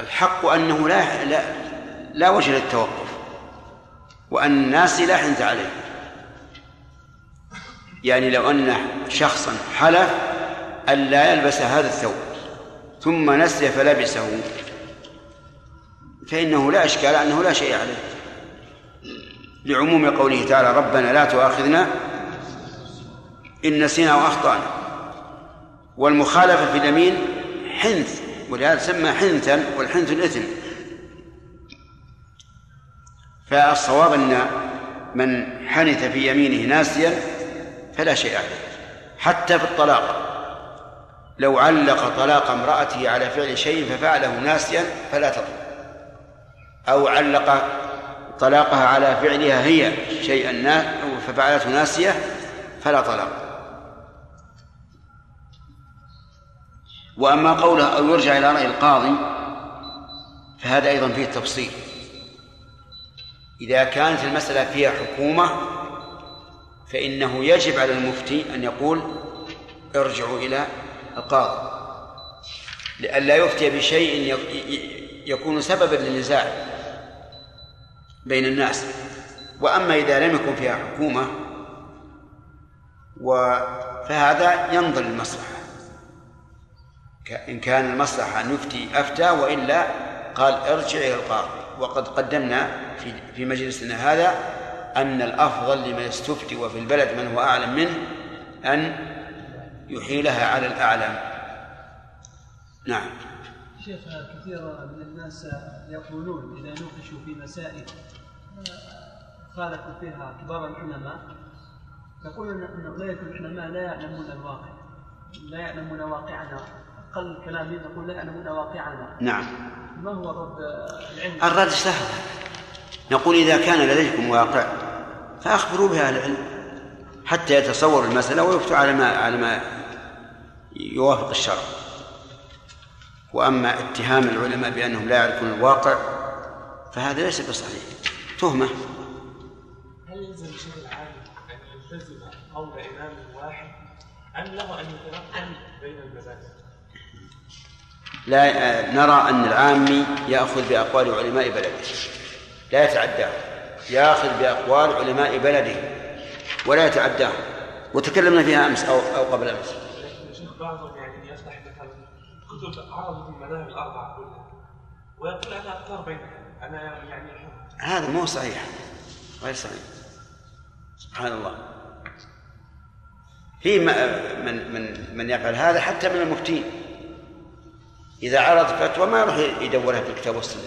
الحق أنه لا وجه للتوقف، وأن الناس لا حنث عليه، يعني لو أن شخصا حلف ألا يلبس هذا الثوب ثم نسي فلبسه فإنه لا إشكال أنه لا شيء عليه، لعموم قوله تعالى ربنا لا تؤاخذنا إن نسينا وأخطأنا. والمخالفة في اليمين حنث، ولهذا سمى حنثا، والحنث الإثم. فالصواب أن من حنث في يمينه ناسيا فلا شيء عليه. حتى في الطلاق، لو علق طلاق امرأته على فعل شيء ففعله ناسيا فلا تطلق، أو علق طلاقها على فعلها هي شيئا ففعلته ناسية فلا طلاق. وأما قوله أو يرجع إلى رأي القاضي فهذا أيضا فيه تفصيل. إذا كانت المسألة فيها حكومة فإنه يجب على المفتي أن يقول ارجعوا إلى القاضي، لئلا يفتي بشيء يكون سببا للنزاع بين الناس. وأما إذا لم يكن فيها حكومة فهذا ينظر للمصلحة، إن كان المصلحة أن يفتي أفتى، وإلا قال ارجع إلى القاضي. وقد قدمنا في مجلسنا هذا أن الأفضل لمن استفتي وفي البلد من هو أعلم منه أن يحيلها على الأعلم. نعم. شيخ، كثير من الناس يقولون إذا نوقشوا في مسائل خالفوا فيها كبار العلماء يقولون أن أولئك العلماء لا يعلمون الواقع، لا يعلمون واقعنا، أقل الكلام يقول لا يعلمون واقعنا. نعم. ما هو رد العلم؟ الرد سهل، نقول إذا كان لديكم واقع فأخبروا بها أهل العلم حتى يتصوروا المسألة ويفتوا على ما يوافق الشرع. وأما اتهام العلماء بأنهم لا يعرفون الواقع فهذا ليس بصحيح، تهمة. هل يلزم الشيخ العالم أن يلتزم قول إمام واحد أم له أن يتنقل بين المذاهب؟ لا، نرى أن العامي يأخذ بأقوال علماء بلده، لا يتعداه، يأخذ بأقوال علماء بلده ولا يتعداه، وتكلمنا فيها أمس أو قبل أمس. الشيخ بعضهم يعني يصلح كتب عرض المذاهب الأربعة كلها ويقول أنا أختار بينها، أنا يعني هذا مو صحيح، غير صحيح. سبحان الله، في من يفعل هذا حتى من المفتين، إذا عرض فتوى ما يروح يدورها في الكتاب والسنة،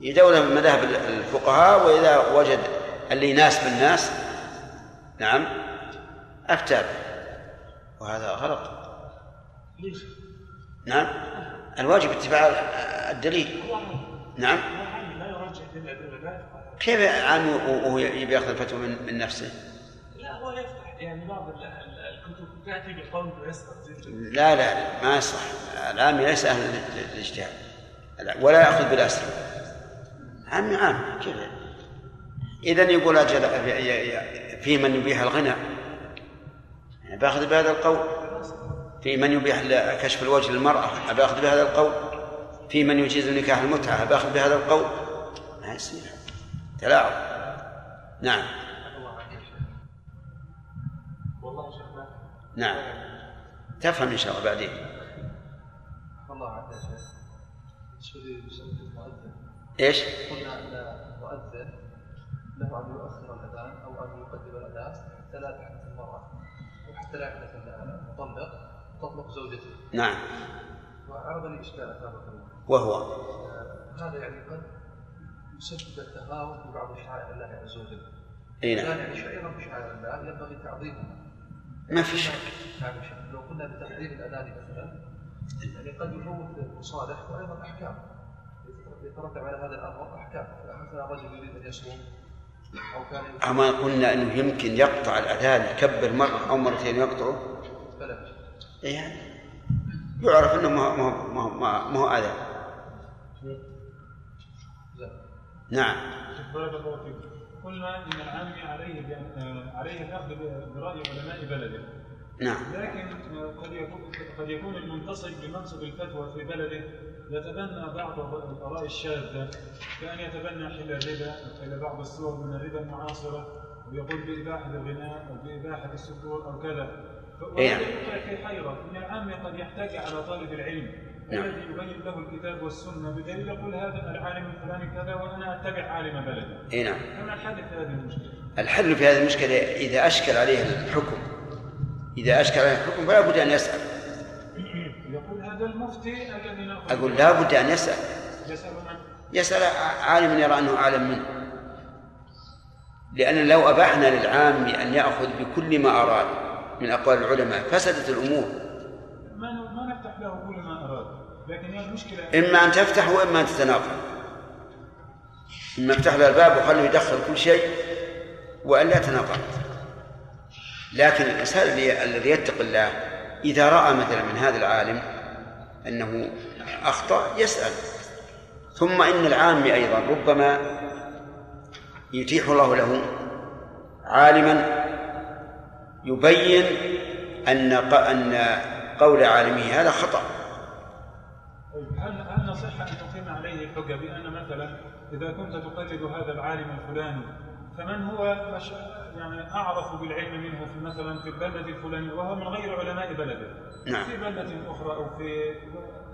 يدورها في مذاهب الفقهاء، وإذا وجد اللي يناسب الناس نعم أفتى، وهذا غلط. ليش؟ نعم، الواجب اتباع الدليل. نعم، كيف عام وهو يأخذ الفتوى من نفسه؟ لا، هو يفتح يعني بعض الكتب تأتي بالقول ويسقط. لا ما صح، العام ليس أهل الاجتهاد ولا يأخذ بالأسر، عام كيف؟ إذن يقول أجل في من يبيح الغنى، يعني بأخذ بهذا القول. في من يبيح كشف الوجه للمرأة أبأخذ بهذا القول. في من يجيز نكاح المتعة، باخذ بهذا القول؟ ما يصير تلاعب. نعم نعم تفهم إن شاء الله بعدين. إيش؟ قلنا أن المؤذن له أن يؤخر الأذان أو أن يقدم الأذان حتى لا تحدث المرأة وحتى لا يحدث المطلق تطلق زوجته. نعم. وعرض لي إشكال سابقا وهو هذا يعني قد يسبب التهاون في بعض شعائر الله عز وجل. أي نعم. يعني شعيرا بشعائر الله ينبغي تعظيمها. ما في شك. لو قلنا بتحديد الأذان مثلا يعني قد يفوت المصالح وأيضا أحكام يترتب على هذا الأمر أحكام، مثلا رجل يريد أن يصوم أو كان. أما قلنا أنه يمكن يقطع الأذان، يكبر مرة أو مرتين يقطعه. بلى. يعني يعرف أنه ما هو أذان. نعم. قلنا إن العام عليه الأخذ برأي علماء بلده. نعم. لكن قد يكون المنتصب بمنصب الفتوى في بلده يتبنى بعض الآراء الشاذة، كأن يتبنى حل الربا إلى بعض الصور من الربا المعاصرة ويقول بإباحة الغناء أو بإباحة السكور أو كذا. ويقع في حيرة إن العام قد يحتاج على طالب العلم الذي يبين له الكتاب والسنة بدليل يقول هذا العالم الفلاني كذا وأنا أتبع عالم بلدي. إيه نعم. فما الحل في هذه المشكلة؟ الحل في هذه المشكلة إذا أشكل عليه الحكم، فلا بد أن يسأل. يقول هذا المفتي الذي نأخذ. أقول لا بد أن يسأل. يسأل عالم يرى أنه عالم منه، لأن لو أبحنا للعام أن يأخذ بكل ما أراد من أقوال العلماء فسدت الأمور. ما نفتح له كل ما أراد، لكن هي المشكلة. إما أن تفتح وإما أن تتناقض. إما افتح له الباب وخلوه يدخل كل شيء وإلا تناقض. لكن الإنسان الذي يتقي الله إذا رأى مثلا من هذا العالم أنه أخطأ يسأل. ثم إن العامي أيضا ربما يتيح الله له عالما يبين أن قول عالمه هذا خطأ. هل صحة أن تقيم عليه الحجة بأن مثلا إذا كنت تقلد هذا العالم الفلاني فمن هو يعني أعرف بالعلم منه في مثلا في البلد الفلاني وهو من غير علماء بلده. نعم. في بلدة أخرى أو في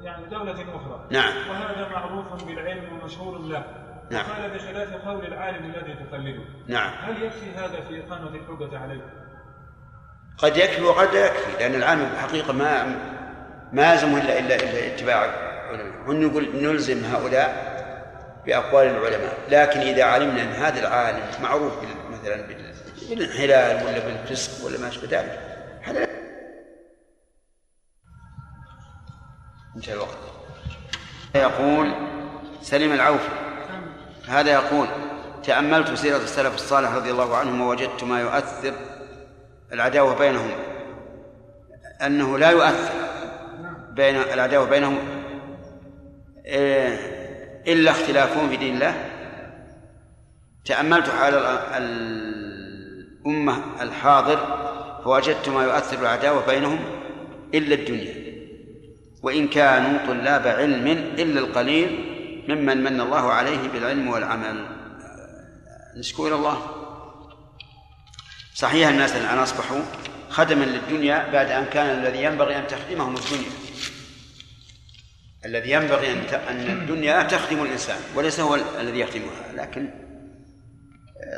يعني دولة أخرى. نعم. وهذا معروف بالعلم ومشهور له. نعم. قال بخلاف قول العالم الذي تقلده. نعم. هل يكفي هذا في إقامة الحجة عليه؟ قد يكفي وقد لا يكفي، لأن العالم الحقيقة ما يلزمه إلا اتباع العلماء. هم نقول نلزم هؤلاء بأقوال العلماء، لكن إذا علمنا أن هذا العالم معروف مثلا بالانحلال ولا بالفسق ولا ما شابه ذلك انتهى الوقت. يقول سليم العوفي هذا يقول: تأملت سيرة السلف الصالح رضي الله عنهم ووجدت ما يؤثر العداوة بينهم، أنه لا يؤثر بين العداوة بينهم إلا اختلافهم في دين الله. تأملت حال الأمة الحاضر فوجدت ما يؤثر العداوة بينهم إلا الدنيا، وإن كانوا طلاب علم إلا القليل ممن من الله عليه بالعلم والعمل. نشكو إلى الله. صحيح الناس الآن أصبحوا خدما للدنيا بعد أن كان الذي ينبغي أن تخدمهم الدنيا. الذي ينبغي أن الدنيا تخدم الإنسان وليس هو الذي يخدمها. لكن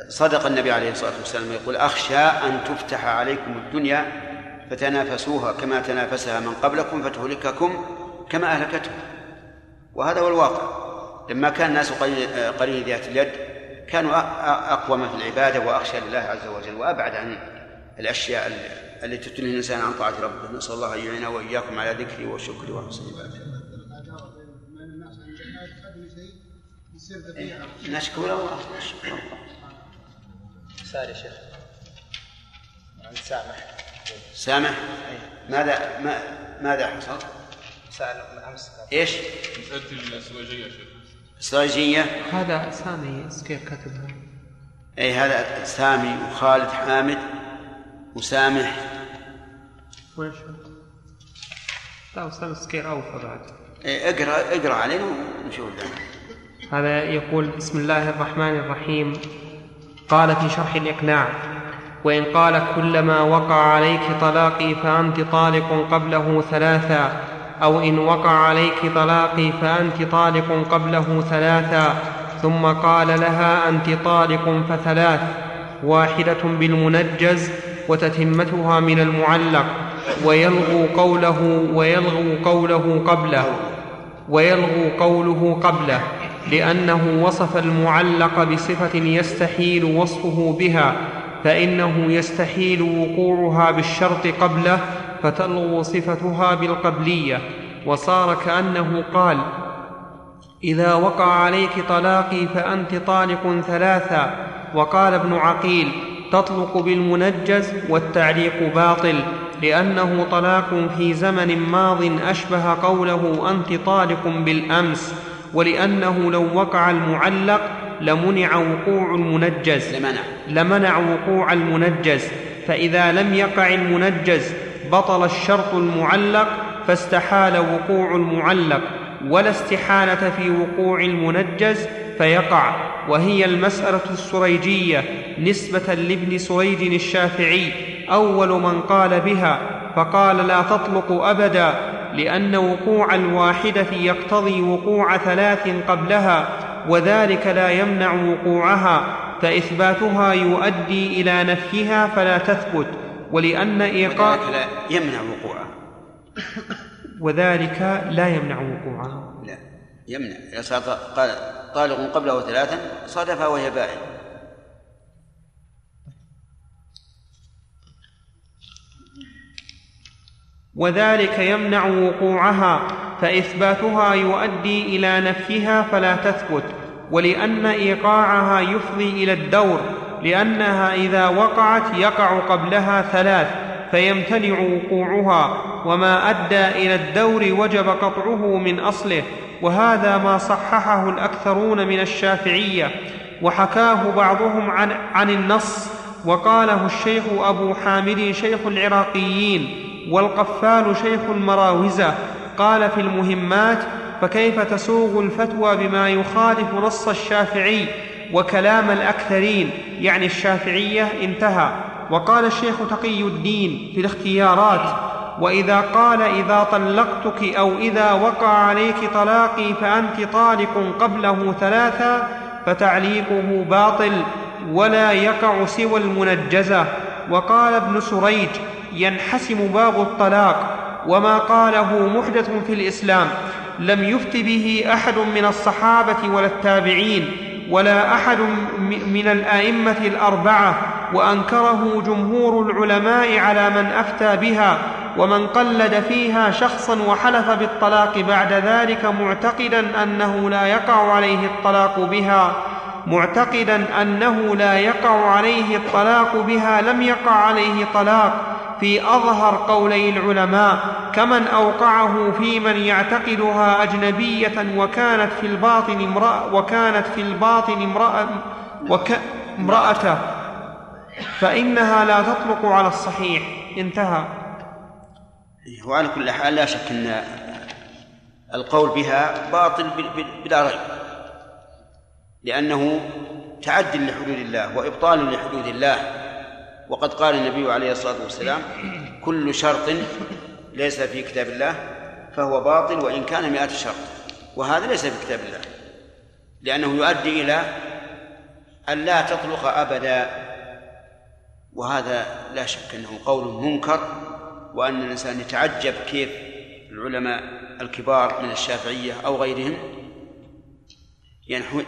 صدق النبي عليه الصلاة والسلام يقول: أخشى أن تفتح عليكم الدنيا فتنافسوها كما تنافسها من قبلكم فتهلككم كما أهلكتهم. وهذا هو الواقع. لما كان الناس قليل ذات اليد كانوا أقوم في العبادة وأخشى لله عز وجل وأبعد عن الأشياء التي تتلهي الإنسان عن طاعة ربه. نسأل الله أن يعيننا وإياكم على ذكري وشكري وحسن عبادتي. نشكر الله. ساري شيخ سامح ماذا حصل؟ سأل أمس إيش؟ مسألة الأسواجية. شيخ أسواجية هذا سامي كيف كتبها؟ أي هذا سامي وخالد حامد وسامح. وين شو؟ لا سامي سكير أوفى بعد. اقرأ عليه ونشوف ده. هذا يقول: بسم الله الرحمن الرحيم. قال في شرح الإقناع: وإن قال كلما وقع عليك طلاقي فأنت طالق قبله ثلاثا، أو إن وقع عليك طلاقي فأنت طالق قبله ثلاثا، ثم قال لها أنت طالق فثلاث، واحدة بالمنجز وتتمتها من المعلق، ويلغو قوله قبله لأنه وصف المعلق بصفة يستحيل وصفه بها، فإنه يستحيل وقوعها بالشرط قبله فتلغو صفتها بالقبلية. وصار كأنه قال: إذا وقع عليك طلاقي فأنت طالق ثلاثا. وقال ابن عقيل: تطلق بالمنجز والتعليق باطل لأنه طلاق في زمن ماض أشبه قوله أنت طالق بالأمس، ولأنه لو وقع المعلق لمنع وقوع المنجز، فإذا لم يقع المنجز بطل الشرط المعلق فاستحال وقوع المعلق، ولا استحالة في وقوع المنجز فيقع. وهي المسألة السريجية نسبة لابن سريج الشافعي أول من قال بها، فقال: لا تطلق أبدا، لأن وقوع الواحدة يقتضي وقوع ثلاث قبلها، وذلك لا يمنع وقوعها، فإثباتها يؤدي إلى نفيها فلا تثبت، وذلك لا يمنع وقوعها. لا يمنع، إذا صار قال طالق قبله ثلاثا صادفها وهي بائن. وذلك يمنع وقوعها فإثباتها يؤدي إلى نفيها فلا تثبت، ولأن إيقاعها يفضي إلى الدور، لأنها إذا وقعت يقع قبلها ثلاث فيمتنع وقوعها، وما أدى إلى الدور وجب قطعه من أصله، وهذا ما صححه الأكثرون من الشافعية، وحكاه بعضهم عن النص، وقاله الشيخ أبو حامد شيخ العراقيين، والقفال شيخ المراوزة، قال في المهمات: فكيف تسوغ الفتوى بما يخالف نص الشافعي وكلام الأكثرين، يعني الشافعية، انتهى. وقال الشيخ تقي الدين في الاختيارات: وإذا قال إذا طلقتك أو إذا وقع عليك طلاقي فأنت طالق قبله ثلاثا فتعليقه باطل ولا يقع سوى المنجزة. وقال ابن سريج: ينحسم باب الطلاق، وما قاله محدث في الإسلام لم يفت به أحد من الصحابة ولا التابعين ولا أحد من الأئمة الأربعة، وأنكره جمهور العلماء على من أفتى بها، ومن قلد فيها شخصا وحلف بالطلاق بعد ذلك معتقدا أنه لا يقع عليه الطلاق بها لم يقع عليه طلاق في أظهر قولي العلماء، كمن أوقعه في من يعتقدها أجنبية وكانت في الباطن امرأته، فإنها لا تطلق على الصحيح، انتهى. وعلى كل حال لا شك أن القول بها باطل بلا ريب، لأنه تعد لحدود الله وإبطال لحدود الله، وقد قال النبي عليه الصلاة والسلام: كل شرط ليس في كتاب الله فهو باطل وإن كان 100 شرط. وهذا ليس في كتاب الله، لأنه يؤدي إلى أن لا تطلق أبدا، وهذا لا شك أنه قول منكر، وأن الإنسان يتعجب كيف العلماء الكبار من الشافعية أو غيرهم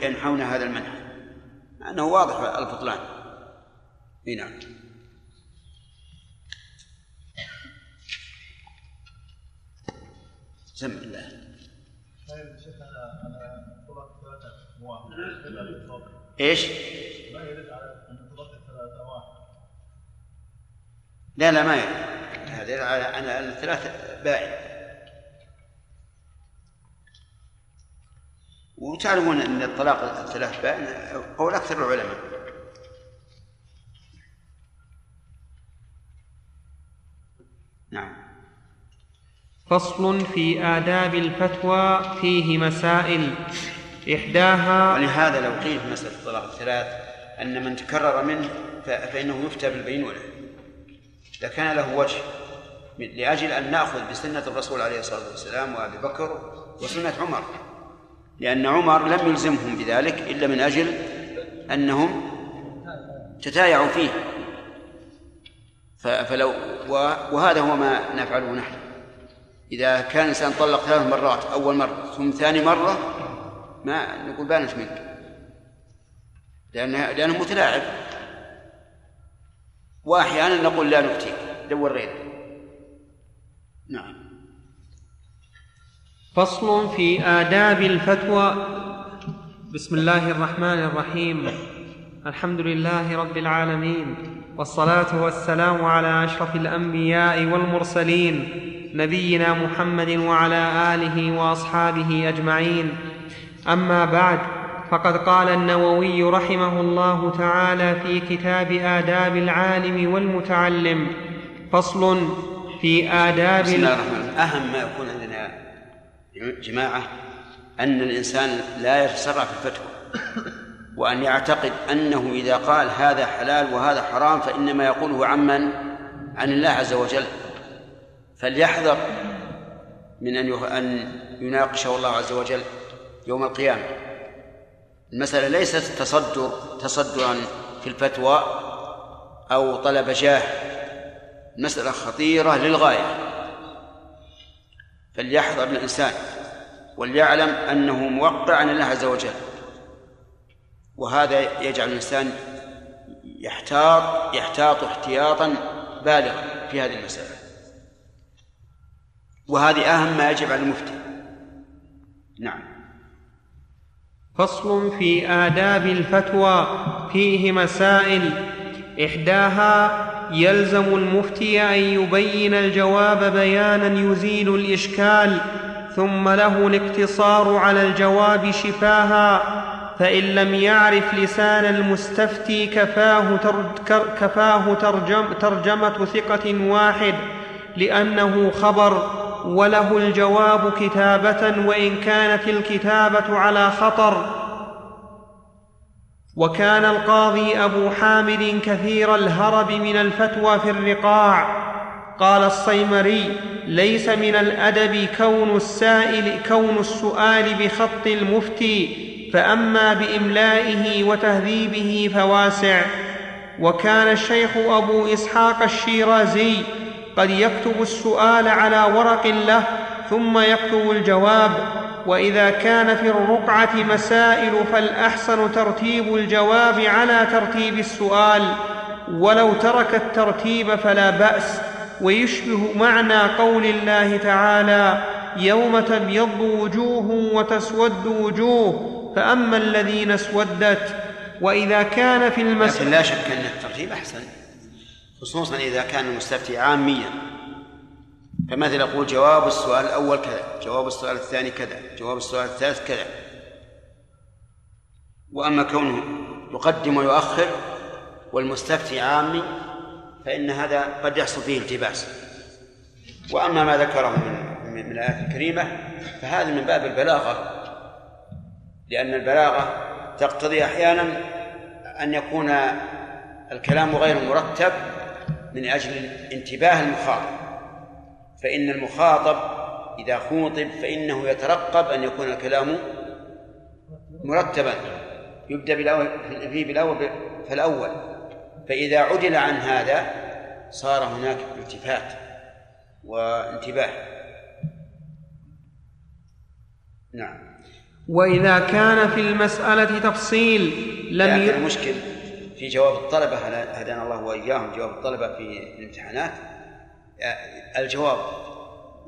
ينحون هذا المنهج، أنه واضح البطلان. نعم. سمع الله. إيش؟ لا ما يرد. هذا على أن الثلاثة باعث. وتعلمون أن الطلاق الثلاث باعث قول أكثر العلماء. نعم. فصل في آداب الفتوى فيه مسائل إحداها. ولهذا لو قيل في مسألة الطلاق الثلاث أن من تكرر منه فإنه يفتى بالبينونة لكان له وجه، لأجل أن نأخذ بسنة الرسول عليه الصلاة والسلام وأبي بكر وسنة عمر، لأن عمر لم يلزمهم بذلك إلا من أجل أنهم تتايعوا فيه. فلو وهذا هو ما نفعله نحن، إذا كان الإنسان طلق 3 مرات، أول مرة ثم ثاني مرة ما نقول بانت منك لأنه متلاعب، وأحيانا نقول لا نفتيك دور غيره. نعم. فصل في آداب الفتوى. بسم الله الرحمن الرحيم، الحمد لله رب العالمين، والصلاة والسلام على أشرف الأنبياء والمرسلين، نبينا محمد وعلى آله وأصحابه أجمعين. أما بعد، فقد قال النووي رحمه الله تعالى في كتاب آداب العالم والمتعلم: فصل في آداب. بسم الله الرحمن الرحيم. أهم ما يكون عندنا جماعة أن الإنسان لا يتسرع في الفتوى، وأن يعتقد أنه إذا قال هذا حلال وهذا حرام فإنما يقوله عمن؟ عن الله عز وجل. فليحذر من أن يناقشه الله عز وجل يوم القيامة. المسألة ليست تصدرا في الفتوى أو طلب جاه، المسألة خطيرة للغاية، فليحذر الإنسان وليعلم أنه موقع عن الله عز وجل، وهذا يجعل الإنسان يحتاط احتياطا بالغا في هذه المسألة، وهذه أهم ما يجب على المفتي. نعم. فصل في آداب الفتوى فيه مسائل إحداها: يلزم المفتي أن يبين الجواب بيانا يزيل الإشكال، ثم له الاقتصار على الجواب شفاها، فإن لم يعرف لسان المستفتي كفاه ترجمة ثقة واحد، لأنه خبر وله الجواب كتابة، وإن كانت الكتابة على خطر. وكان القاضي أبو حامد كثير الهرب من الفتوى في الرقاع. قال الصيمري: ليس من الأدب كون السؤال بخط المفتي، فأما بإملائه وتهذيبه فواسع. وكان الشيخ أبو إسحاق الشيرازي قد يكتب السؤال على ورق له ثم يكتب الجواب، وإذا كان في الرقعة مسائل فالأحسن ترتيب الجواب على ترتيب السؤال، ولو ترك الترتيب فلا بأس. ويشبه معنى قول الله تعالى: يوم تبيض وجوه وتسود وجوه فأما الذين اسودت. وإذا كان في المسألة، لكن لا شك أن الترتيب أحسن، خصوصا إذا كان المستفتي عاميا، فمثل أقول جواب السؤال الأول كذا، جواب السؤال الثاني كذا، جواب السؤال الثالث كذا. وأما كونه يقدم ويؤخر والمستفتي عامي فإن هذا قد يحصل فيه التباس. وأما ما ذكره من الآية الكريمة فهذا من باب البلاغة، لأن البلاغة تقتضي أحيانا أن يكون الكلام غير مرتب من أجل انتباه المخاطب، فإن المخاطب إذا خوطب فإنه يترقب أن يكون الكلام مرتبا، يبدأ بالأول، فإذا عدل عن هذا صار هناك التفات وانتباه. نعم. وإذا كان في المسألة تفصيل لم يكن المشكل في جواب الطلبة، هدانا الله وإياهم، جواب الطلبة في الامتحانات الجواب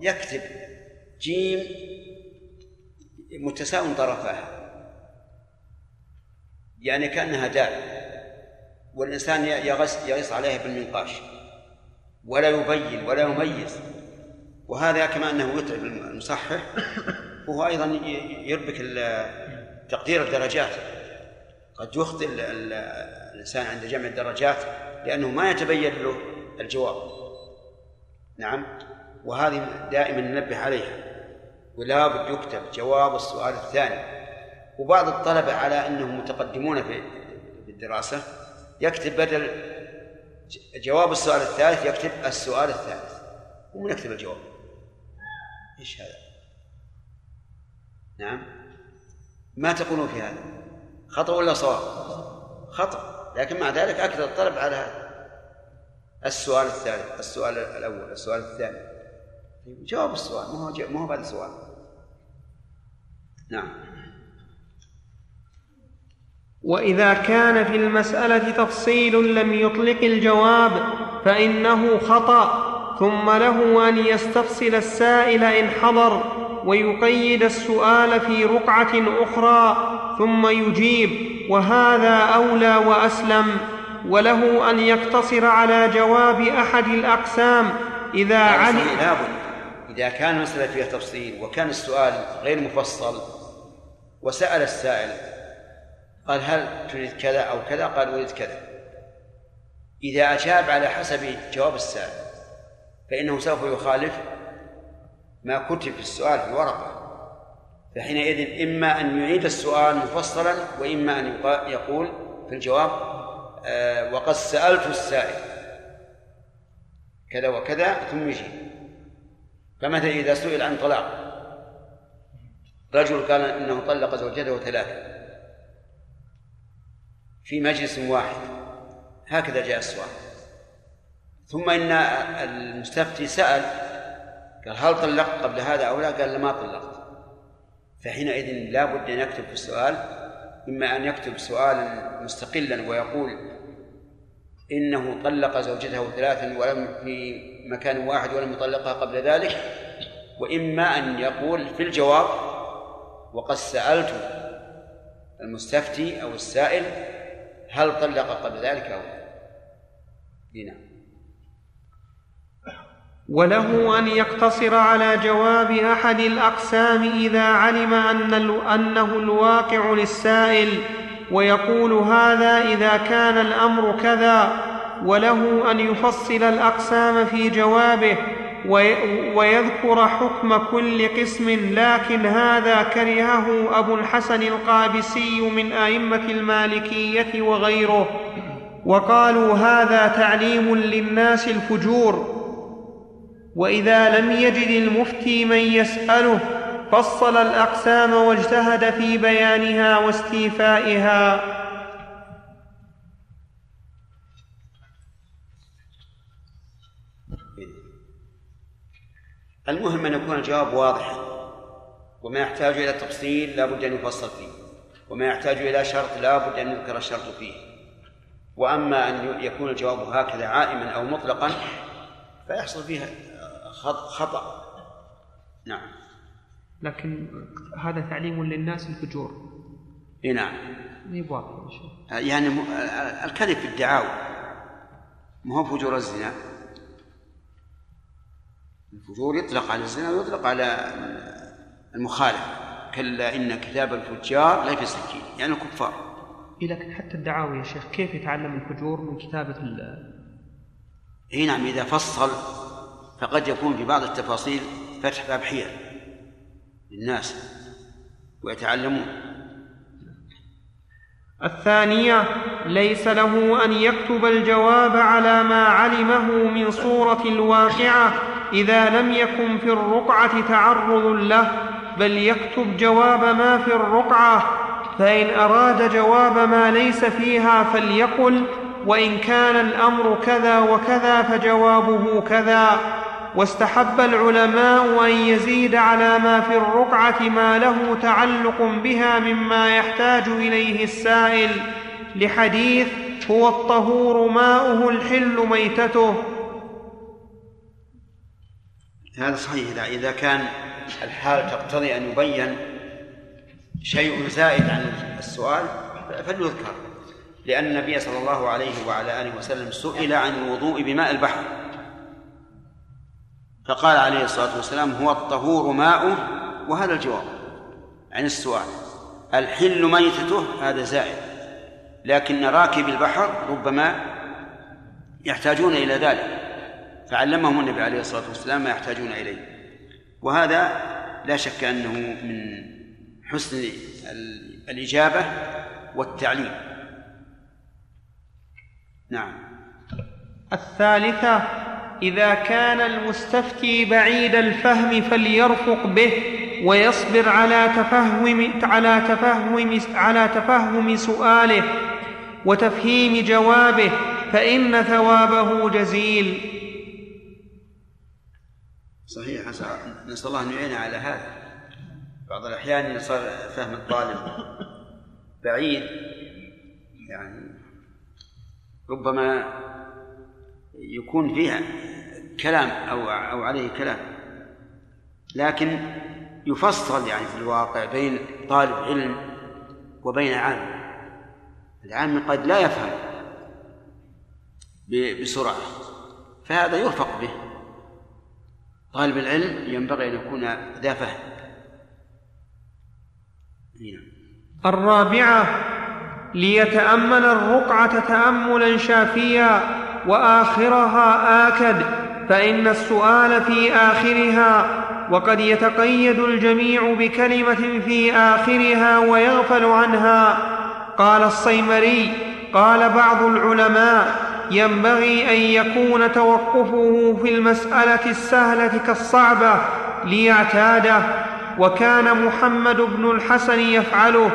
يكتب جيم متساوٍ طرفاها، يعني كأنها دال، والإنسان يغص عليها بالمنقاش ولا يبين ولا يميز، وهذا كما أنه يتعب المصحح، وهو أيضا يربك تقدير الدرجات، قد يخطئ الإنسان عند جمع الدرجات لأنه ما يتبين له الجواب. نعم. وهذه دائما ننبه عليها، ولا بد يكتب جواب السؤال الثاني. وبعض الطلبة على أنهم متقدمون في الدراسة يكتب بدل جواب السؤال الثالث يكتب السؤال الثالث ومن يكتب الجواب. إيش هذا؟ نعم، ما تقولون في هذا؟ خطأ ولا صواب؟ خطأ، لكن مع ذلك أكثر الطلب على هذا السؤال الثالث، السؤال الأول، السؤال الثاني، جواب السؤال ما هو بعد السؤال. نعم. وإذا كان في المسألة تفصيل لم يطلق الجواب فإنه خطأ، ثم له أن يستفصل السائل إن حضر ويقيد السؤال في رقعة أخرى ثم يجيب، وهذا أولى وأسلم. وله أن يقتصر على جواب أحد الأقسام إذا علم. إذا كان المسألة فيها تفصيل وكان السؤال غير مفصل وسأل السائل قال هل تريد كذا أو كذا، قال أريد كذا، إذا أجاب على حسب جواب السائل فإنه سوف يخالف ما كتب في السؤال في الورقة، فحينئذ إما أن يعيد السؤال مفصلا وإما أن يقول في الجواب وقد سألت السائل كذا وكذا ثم يجيب. فمثلا إذا سئل عن طلاق رجل قال إنه طلق زوجته 3 في مجلس واحد، هكذا جاء السؤال، ثم إن المستفتي سأل قال هل طلقت قبل هذا أو لا، قال ما طلقت، فحينئذ لا بد أن يكتب في السؤال، إما أن يكتب سؤالا مستقلا ويقول إنه طلق زوجته 3 ولم في مكان واحد ولم يطلقها قبل ذلك، وإما أن يقول في الجواب وقد سألت المستفتي أو السائل هل طلق قبل ذلك أو لا. نعم. وله أن يقتصر على جواب أحد الأقسام إذا علم أنه الواقع للسائل ويقول هذا إذا كان الأمر كذا. وله أن يفصل الأقسام في جوابه ويذكر حكم كل قسم، لكن هذا كرهه أبو الحسن القابسي من أئمة المالكية وغيره، وقالوا هذا تعليم للناس الفجور. وإذا لم يجد المفتي من يسأله فصل الأقسام واجتهد في بيانها واستيفائها. المهم أن يكون الجواب واضحا، وما يحتاج إلى تفصيل لا بد أن يفصل فيه، وما يحتاج إلى شرط لا بد أن يذكر الشرط فيه. وأما أن يكون الجواب هكذا عائما أو مطلقا فيحصل فيها خطأ. نعم، لكن هذا تعليم للناس الفجور. نعم، يعني الكذب في الدعاوى ما هو فجور الزنا. الفجور يطلق على الزنا ويطلق على المخالف. كلا إن كتاب الفجار لا في سكين، يعني الكفار. لكن حتى الدعاوى يا شيخ كيف يتعلم الفجور من كتابة نعم، إذا فصل فقد يكون في بعض التفاصيل فتح باب حيل للناس ويتعلمون. الثانية، ليس له أن يكتب الجواب على ما علمه من صورة الواقعة إذا لم يكن في الرقعة تعرض له، بل يكتب جواب ما في الرقعة، فإن أراد جواب ما ليس فيها فليقل وإن كان الأمر كذا وكذا فجوابه كذا. واستحب العلماء أن يزيد على ما في الرقعة ما له تعلق بها مما يحتاج إليه السائل، لحديث هو الطهور ماؤه الحل ميتته. هذا صحيح إذا كان الحال تقتضي أن يبين شيء زائد عن السؤال فليذكر، لأن النبي صلى الله عليه وعلى آله وسلم سئل عن الوضوء بماء البحر فقال عليه الصلاة والسلام هو الطهور ماءه، وهذا الجواب عن السؤال. الحل ميتته هذا زائد، لكن راكب البحر ربما يحتاجون إلى ذلك فعلمهم النبي عليه الصلاة والسلام ما يحتاجون إليه. وهذا لا شك أنه من حسن الإجابة والتعليم. نعم. الثالثة: إذا كان المستفتي بعيد الفهم فليرفق به ويصبر على تفهم سؤاله وتفهيم جوابه فإن ثوابه جزيل. صحيح. نسأل الله أن يعيننا على هذا. بعض الأحيان يصير فهم الطالب بعيد، يعني ربما يكون فيها كلام أو عليه كلام، لكن يفصل يعني في الواقع بين طالب علم وبين عام. العام قد لا يفهم بسرعة، فهذا يرفق به. طالب العلم ينبغي أن يكون ذا فهم. الرابعة: ليتأمل الرقعة تأملا شافيا وآخرها آكد، فإن السؤال في آخرها، وقد يتقيد الجميع بكلمة في آخرها ويغفل عنها. قال الصيمري: قال بعض العلماء: ينبغي أن يكون توقفه في المسألة السهلة كالصعبة ليعتاده، وكان محمد بن الحسن يفعله.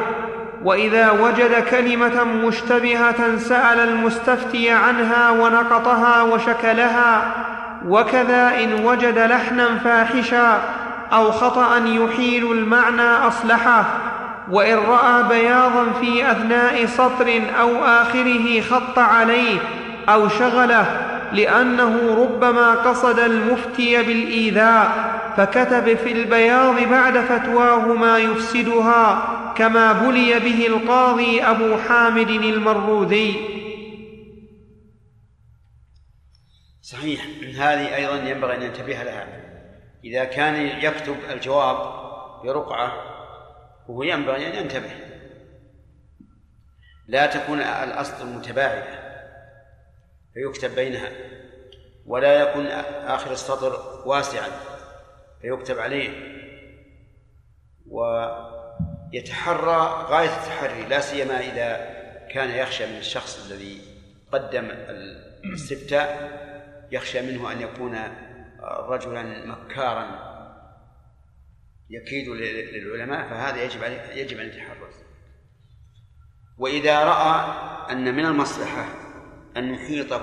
وإذا وجد كلمة مشتبهة سأل المستفتي عنها ونقطها وشكلها، وكذا إن وجد لحنا فاحشا أو خطأ يحيل المعنى أصلحه، وإن رأى بياضا في أثناء سطر أو آخره خط عليه أو شغله، لأنه ربما قصد المفتي بالإيذاء فكتب في البياض بعد فتواه ما يفسدها، كما بلي به القاضي أبو حامد المروذي. صحيح. هذه أيضا ينبغي أن ينتبه لها. إذا كان يكتب الجواب برقعة وهو ينبغي أن ينتبه، لا تكون الأسطر متباعدة فيكتب بينها، ولا يكون آخر السطر واسعا فيكتب عليه، ويتحرى غاية التحري، لا سيما إذا كان يخشى من الشخص الذي قدم الاستفتاء، يخشى منه أن يكون رجلا مكارا يكيد للعلماء، فهذا يجب أن يتحرى. وإذا رأى أن من المصلحة أن يحيط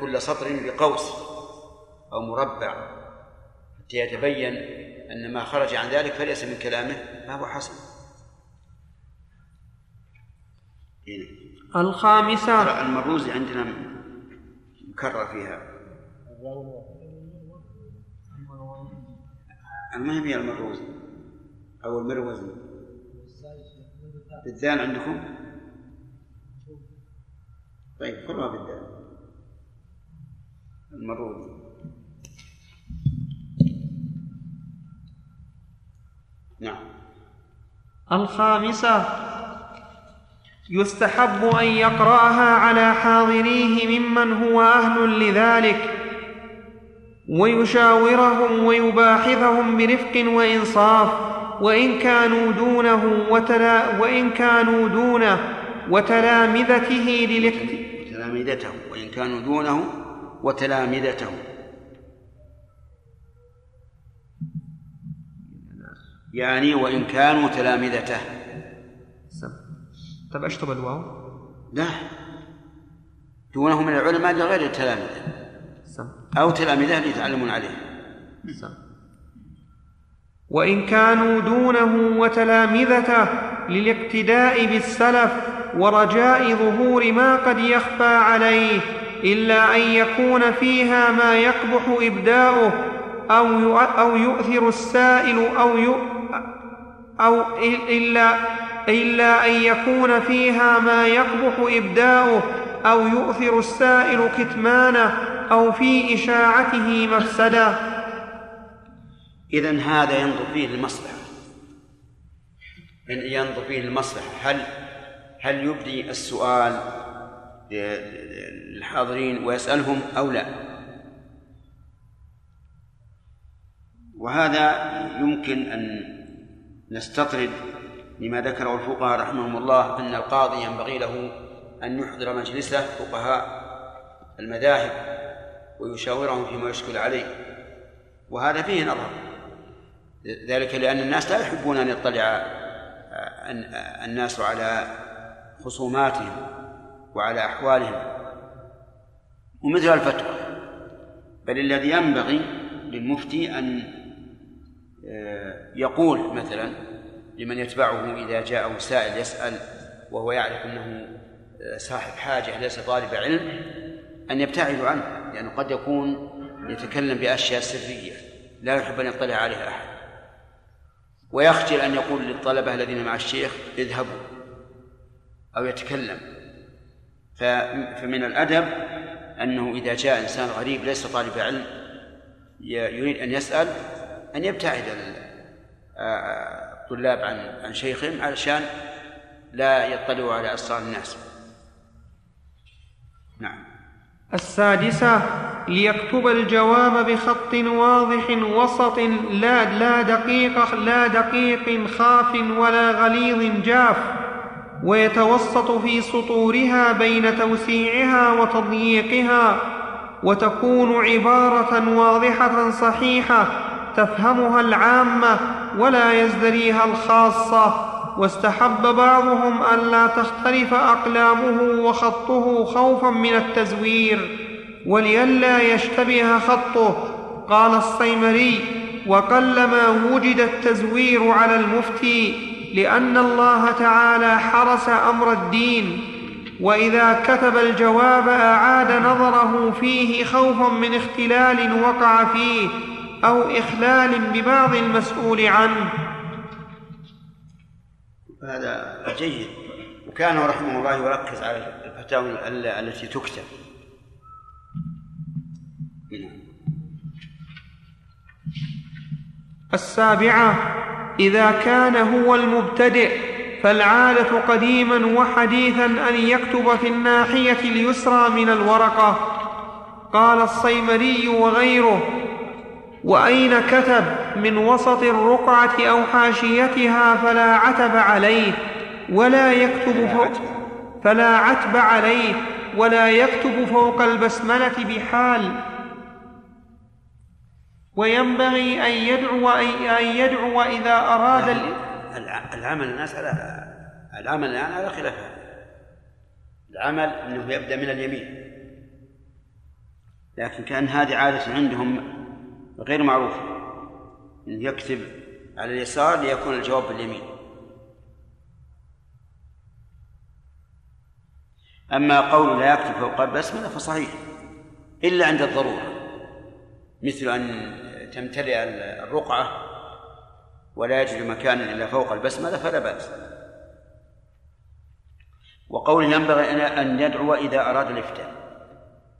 كل سطر بقوس أو مربع حتى يتبين أن ما خرج عن ذلك فليس من كلامه ما هو حسن. الخامسة: المروزي عندنا مكرر فيها. المهم هي المروزي أو المروزي بالذال عندكم؟ طيب كلها بالذات المروزي. نعم. الخامسة: يستحب أن يقرأها على حاضريه ممن هو أهل لذلك، ويشاورهم ويباحثهم برفق وإنصاف، وإن كانوا دونه وتلامذته للاختلاف وإن كانوا دونه وتلامذته. يعني وإن كانوا تلامذته. طب أشطب الواو؟ لا، دونه من العلماء لغير التلامذة أو تلامذة يتعلمون عليه. وإن كانوا دونه وتلامذته للاقتداء بالسلف ورجاء ظهور ما قد يخفى عليه، إلا أن يكون فيها ما يقبح إبداؤه أو يؤثر السائل إلا أن يكون فيها ما يقبح إبداؤه أو يؤثر السائل كتمانه أو في إشاعته مفسدة. إذن هذا ينظر فيه المصلحة. هل يبدي السؤال للحاضرين ويسألهم أو لا؟ وهذا يمكن أن نستطرد لما ذكره الفقهاء رحمهم الله أن القاضي ينبغي له أن يحضر مجلسه فقهاء المذاهب ويشاورهم فيما يشكل عليه، وهذا فيه نظر، ذلك لأن الناس لا يحبون أن يطلع الناس على خصوماتهم وعلى أحوالهم، ومثل الفتوى، بل الذي ينبغي للمفتي أن يقول مثلا لمن يتبعه إذا جاء سائل يسأل وهو يعرف أنه صاحب حاجة ليس طالب علم أن يبتعدوا عنه، لأنه يعني قد يكون يتكلم بأشياء سرية لا يحب أن يطلع عليها أحد، ويخجل أن يقول للطلبة الذين مع الشيخ اذهبوا أو يتكلم. فمن الأدب أنه إذا جاء إنسان غريب ليس طالب علم يريد أن يسأل أن يبتعد الطلاب عن شيخهم علشان لا يطلعوا على أسرار الناس. نعم. السادسة: ليكتب الجواب بخط واضح وسط لا دقيق خاف ولا غليظ جاف، ويتوسط في سطورها بين توسيعها وتضييقها، وتكون عبارة واضحة صحيحة تفهمها العامة ولا يزدريها الخاصة. واستحب بعضهم ألا تختلف أقلامه وخطه خوفا من التزوير ولئلا يشتبه خطه. قال الصيمري: وقلما وجد التزوير على المفتي لأن الله تعالى حرس أمر الدين، وإذا كتب الجواب أعاد نظره فيه خوفا من اختلال وقع فيه أو إخلال ببعض المسؤول عنه. هذا جيد، وكان رحمه الله يركز على الفتاوى التي تكتب. السابعة: إذا كان هو المبتدئ فالعادة قديما وحديثا أن يكتب في الناحية اليسرى من الورقة. قال الصيمري وغيره: وأين كتب من وسط الرقعة أو حاشيتها فلا عتب عليه ولا يكتب فوق البسملة بحال، وينبغي أن يدعو إذا أراد العمل. الناس على العمل الآن على خلاف هذا، العمل أنه يبدأ من اليمين، لكن كان هذه عادة عندهم غير معروف أن يكتب على اليسار ليكون الجواب باليمين. أما قول لا يكتب فوق البسملة فصحيح إلا عند الضرورة، مثل أن تمتلئ الرقعة ولا يجد مكانا إلا فوق البسملة فلا بأس. وقول ينبغي أن يدعو إذا أراد الإفتاء،